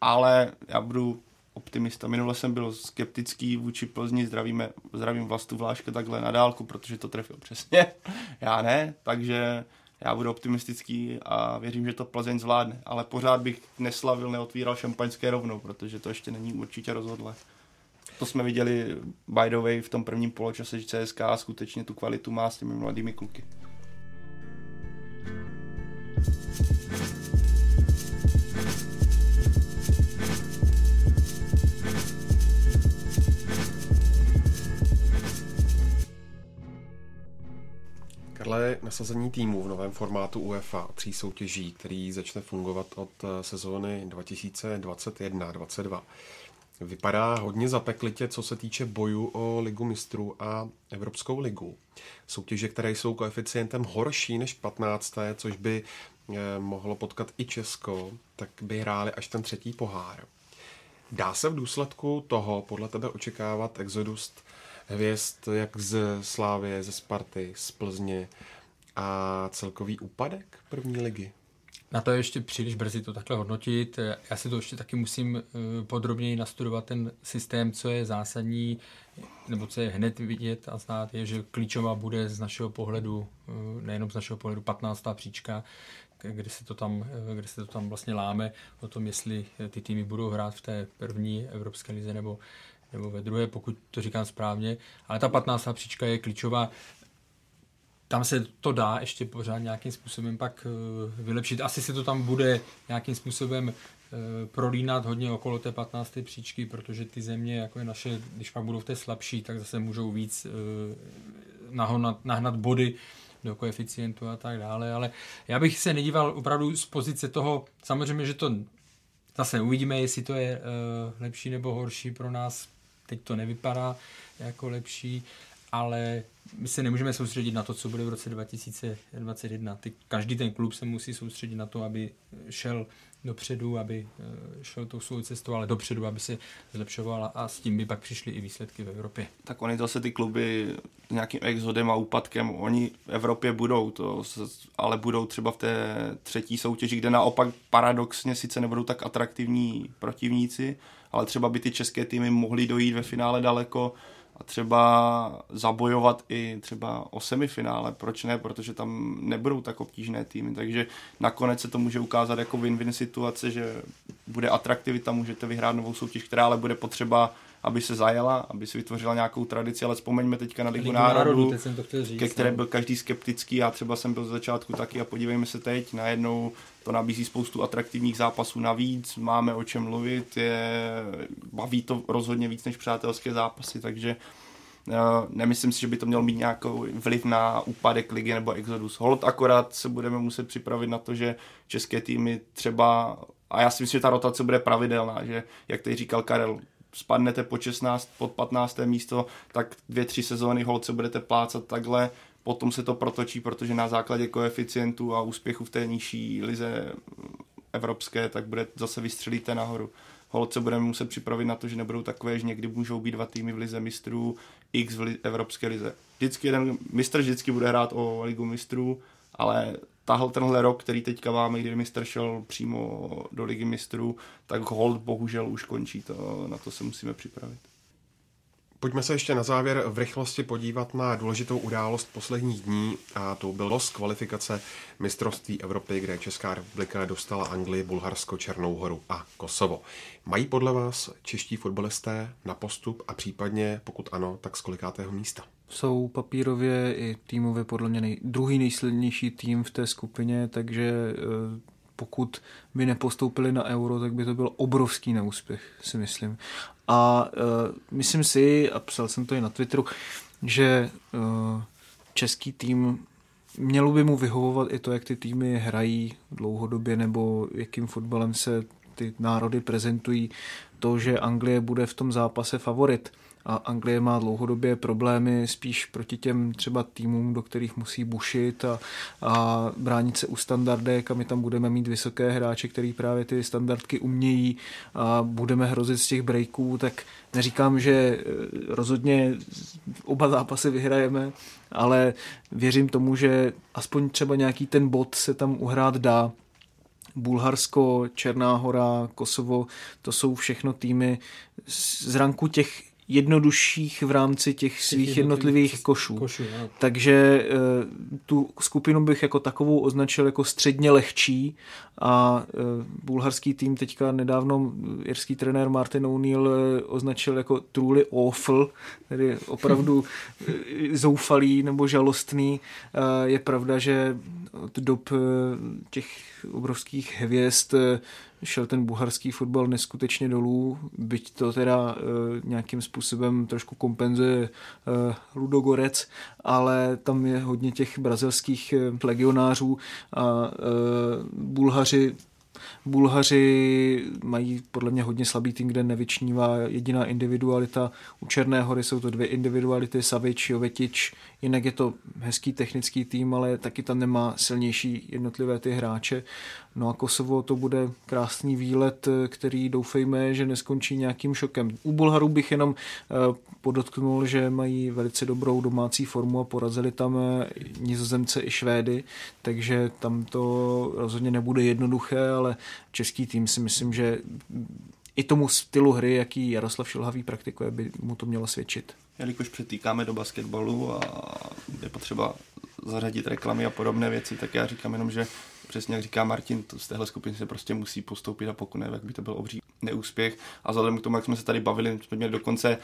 ale já budu optimista. Minule jsem byl skeptický vůči Plzni, zdravíme, zdravím Vlastu Vláška takhle na dálku, protože to trefil přesně. Já ne, takže já budu optimistický a věřím, že to Plzeň zvládne, ale pořád bych neslavil, neotvíral šampaňské rovnou, protože to ještě není určitě rozhodlé. To jsme viděli by the way v tom prvním poločase, že C S K A skutečně tu kvalitu má s těmi mladými kluky. Ale nasazení týmu v novém formátu UEFA a tří soutěží, který začne fungovat od sezóny dva tisíce dvacet jedna dvacet dva, vypadá hodně zapeklitě, co se týče boju o Ligu mistrů a Evropskou ligu. Soutěže, které jsou koeficientem horší než patnácté, což by mohlo potkat i Česko, tak by hráli až ten třetí pohár. Dá se v důsledku toho podle tebe očekávat exodus hvězd jak z Slavie, ze Sparty, z Plzně a celkový úpadek první ligy? Na to je ještě příliš brzy to takhle hodnotit. Já si to ještě taky musím podrobněji nastudovat ten systém, co je zásadní, nebo co je hned vidět a znát, je, že klíčová bude z našeho pohledu, nejenom z našeho pohledu, patnáctá příčka, kde se to tam, kde se to tam vlastně láme o tom, jestli ty týmy budou hrát v té první evropské lize nebo nebo ve druhé, pokud to říkám správně, ale ta patnáctá příčka je klíčová. Tam se to dá ještě pořád nějakým způsobem pak vylepšit. Asi se to tam bude nějakým způsobem prolínat hodně okolo té patnácté příčky, protože ty země, jako je naše, když pak budou v té slabší, tak zase můžou víc nahnat, nahnat body do koeficientu a tak dále. Ale já bych se nedíval opravdu z pozice toho, samozřejmě, že to zase uvidíme, jestli to je uh, lepší nebo horší pro nás. Teď to nevypadá jako lepší, ale my se nemůžeme soustředit na to, co bude v roce dva tisíce dvacet jedna. Ty, každý ten klub se musí soustředit na to, aby šel dopředu, aby uh, šel tou svou cestou, ale dopředu, aby se zlepšovala, a s tím by pak přišly i výsledky v Evropě. Tak oni zase ty kluby s nějakým exodem a úpadkem, oni v Evropě budou, to, ale budou třeba v té třetí soutěži, kde naopak paradoxně sice nebudou tak atraktivní protivníci, ale třeba by ty české týmy mohly dojít ve finále daleko a třeba zabojovat i třeba o semifinále. Proč ne? Protože tam nebudou tak obtížné týmy, takže nakonec se to může ukázat jako win-win situace, že bude atraktivita, můžete vyhrát novou soutěž, která ale bude potřeba, aby se zajela, aby si vytvořila nějakou tradici, ale vzpomeňme teďka na Ligu národů, ke které byl každý skeptický, já třeba jsem byl z začátku taky a podívejme se teď, najednou to nabízí spoustu atraktivních zápasů navíc, máme o čem mluvit, je, baví to rozhodně víc než přátelské zápasy, takže nemyslím si, že by to mělo mít nějaký vliv na úpadek ligy nebo exodus. Holt akorát se budeme muset připravit na to, že české týmy třeba, a já si myslím, že ta rotace bude pravidelná, že jak teď říkal Karel, spadnete po šestnácté, pod patnácté místo, tak dvě, tři sezóny holce budete plácat takhle, potom se to protočí, protože na základě koeficientu a úspěchu v té nižší lize evropské, tak bude zase vystřelíte nahoru. Holce budeme muset připravit na to, že nebudou takové, že někdy můžou být dva týmy v lize mistrů, x v li- evropské lize. Vždycky jeden mistr vždycky bude hrát o ligu mistrů, ale tahle tenhle rok, který teďka máme, kdy mistr šel přímo do ligy mistrů, tak hold bohužel už končí, to, na to se musíme připravit. Pojďme se ještě na závěr v rychlosti podívat na důležitou událost posledních dní, a to bylo z kvalifikace mistrovství Evropy, kde Česká republika dostala Anglii, Bulharsko, Černou Horu a Kosovo. Mají podle vás čeští fotbalisté na postup a případně, pokud ano, tak z kolikátého místa? Jsou papírově i týmově podle mě nej, druhý nejsilnější tým v té skupině, takže pokud by nepostoupili na euro, tak by to byl obrovský neúspěch, si myslím. A e, myslím si, a psal jsem to i na Twitteru, že e, český tým, mělo by mu vyhovovat i to, jak ty týmy hrají dlouhodobě nebo jakým fotbalem se ty národy prezentují. To, že Anglie bude v tom zápase favorit a Anglie má dlouhodobě problémy spíš proti těm třeba týmům, do kterých musí bušit a, a bránit se u standardek, a my tam budeme mít vysoké hráče, který právě ty standardky umějí a budeme hrozit z těch breaků, tak neříkám, že rozhodně oba zápasy vyhrajeme, ale věřím tomu, že aspoň třeba nějaký ten bod se tam uhrát dá. Bulharsko, Černá Hora, Kosovo, to jsou všechno týmy z ranku těch jednodušších v rámci těch svých jednotlivých košů. košů Takže e, tu skupinu bych jako takovou označil jako středně lehčí a e, bulharský tým teďka nedávno irský trenér Martin O'Neill e, označil jako truly awful, tedy opravdu e, zoufalý nebo žalostný. E, je pravda, že od dob e, těch obrovských hvězd e, šel ten bulharský fotbal neskutečně dolů, byť to teda e, nějakým způsobem trošku kompenzuje e, Ludogorec, ale tam je hodně těch brazilských e, legionářů a e, Bulhaři Bulhaři mají podle mě hodně slabý tým, kde nevyčnívá jediná individualita. U Černé Hory jsou to dvě individuality, Savič, Jovetič. Jinak je to hezký technický tým, ale taky tam nemá silnější jednotlivé ty hráče. No a Kosovo, to bude krásný výlet, který doufejme, že neskončí nějakým šokem. U Bulharů bych jenom podotknul, že mají velice dobrou domácí formu a porazili tam Nizozemce i Švédy, takže tam to rozhodně nebude jednoduché, ale český tým si myslím, že i tomu stylu hry, jaký Jaroslav Šilhavý praktikuje, by mu to mělo svědčit. Jelikož přetýkáme do basketbalu a je potřeba zařadit reklamy a podobné věci, tak já říkám jenom, že přesně jak říká Martin, to z téhle skupiny se prostě musí postoupit a pokud ne, tak by to byl obří neúspěch. A vzhledem k tomu, jak jsme se tady bavili, jsme měli dokonce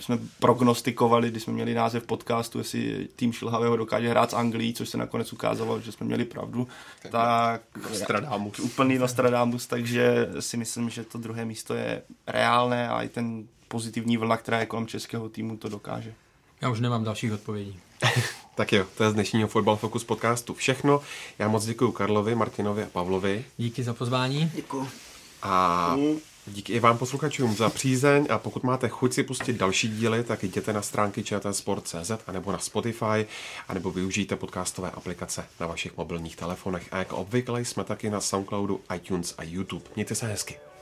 jsme prognostikovali, když jsme měli název podcastu, jestli tým Šilhavého dokáže hrát s Anglií, což se nakonec ukázalo, že jsme měli pravdu, tak, tak Nostradamus. Úplný Nostradamus, takže si myslím, že to druhé místo je reálné a i ten pozitivní vlna, která je kolem českého týmu, to dokáže. Já už nemám dalších odpovědí. Tak jo, to je z dnešního Fotbal Focus podcastu všechno. Já moc děkuji Karlovi, Martinovi a Pavlovi. Díky za pozvání. Děkuji. A díky i vám posluchačům za přízeň, a pokud máte chuť si pustit další díly, tak jděte na stránky c t sport tečka c z anebo na Spotify, anebo využijte podcastové aplikace na vašich mobilních telefonech. A jako obvykle jsme taky na Soundcloudu, iTunes a YouTube. Mějte se hezky.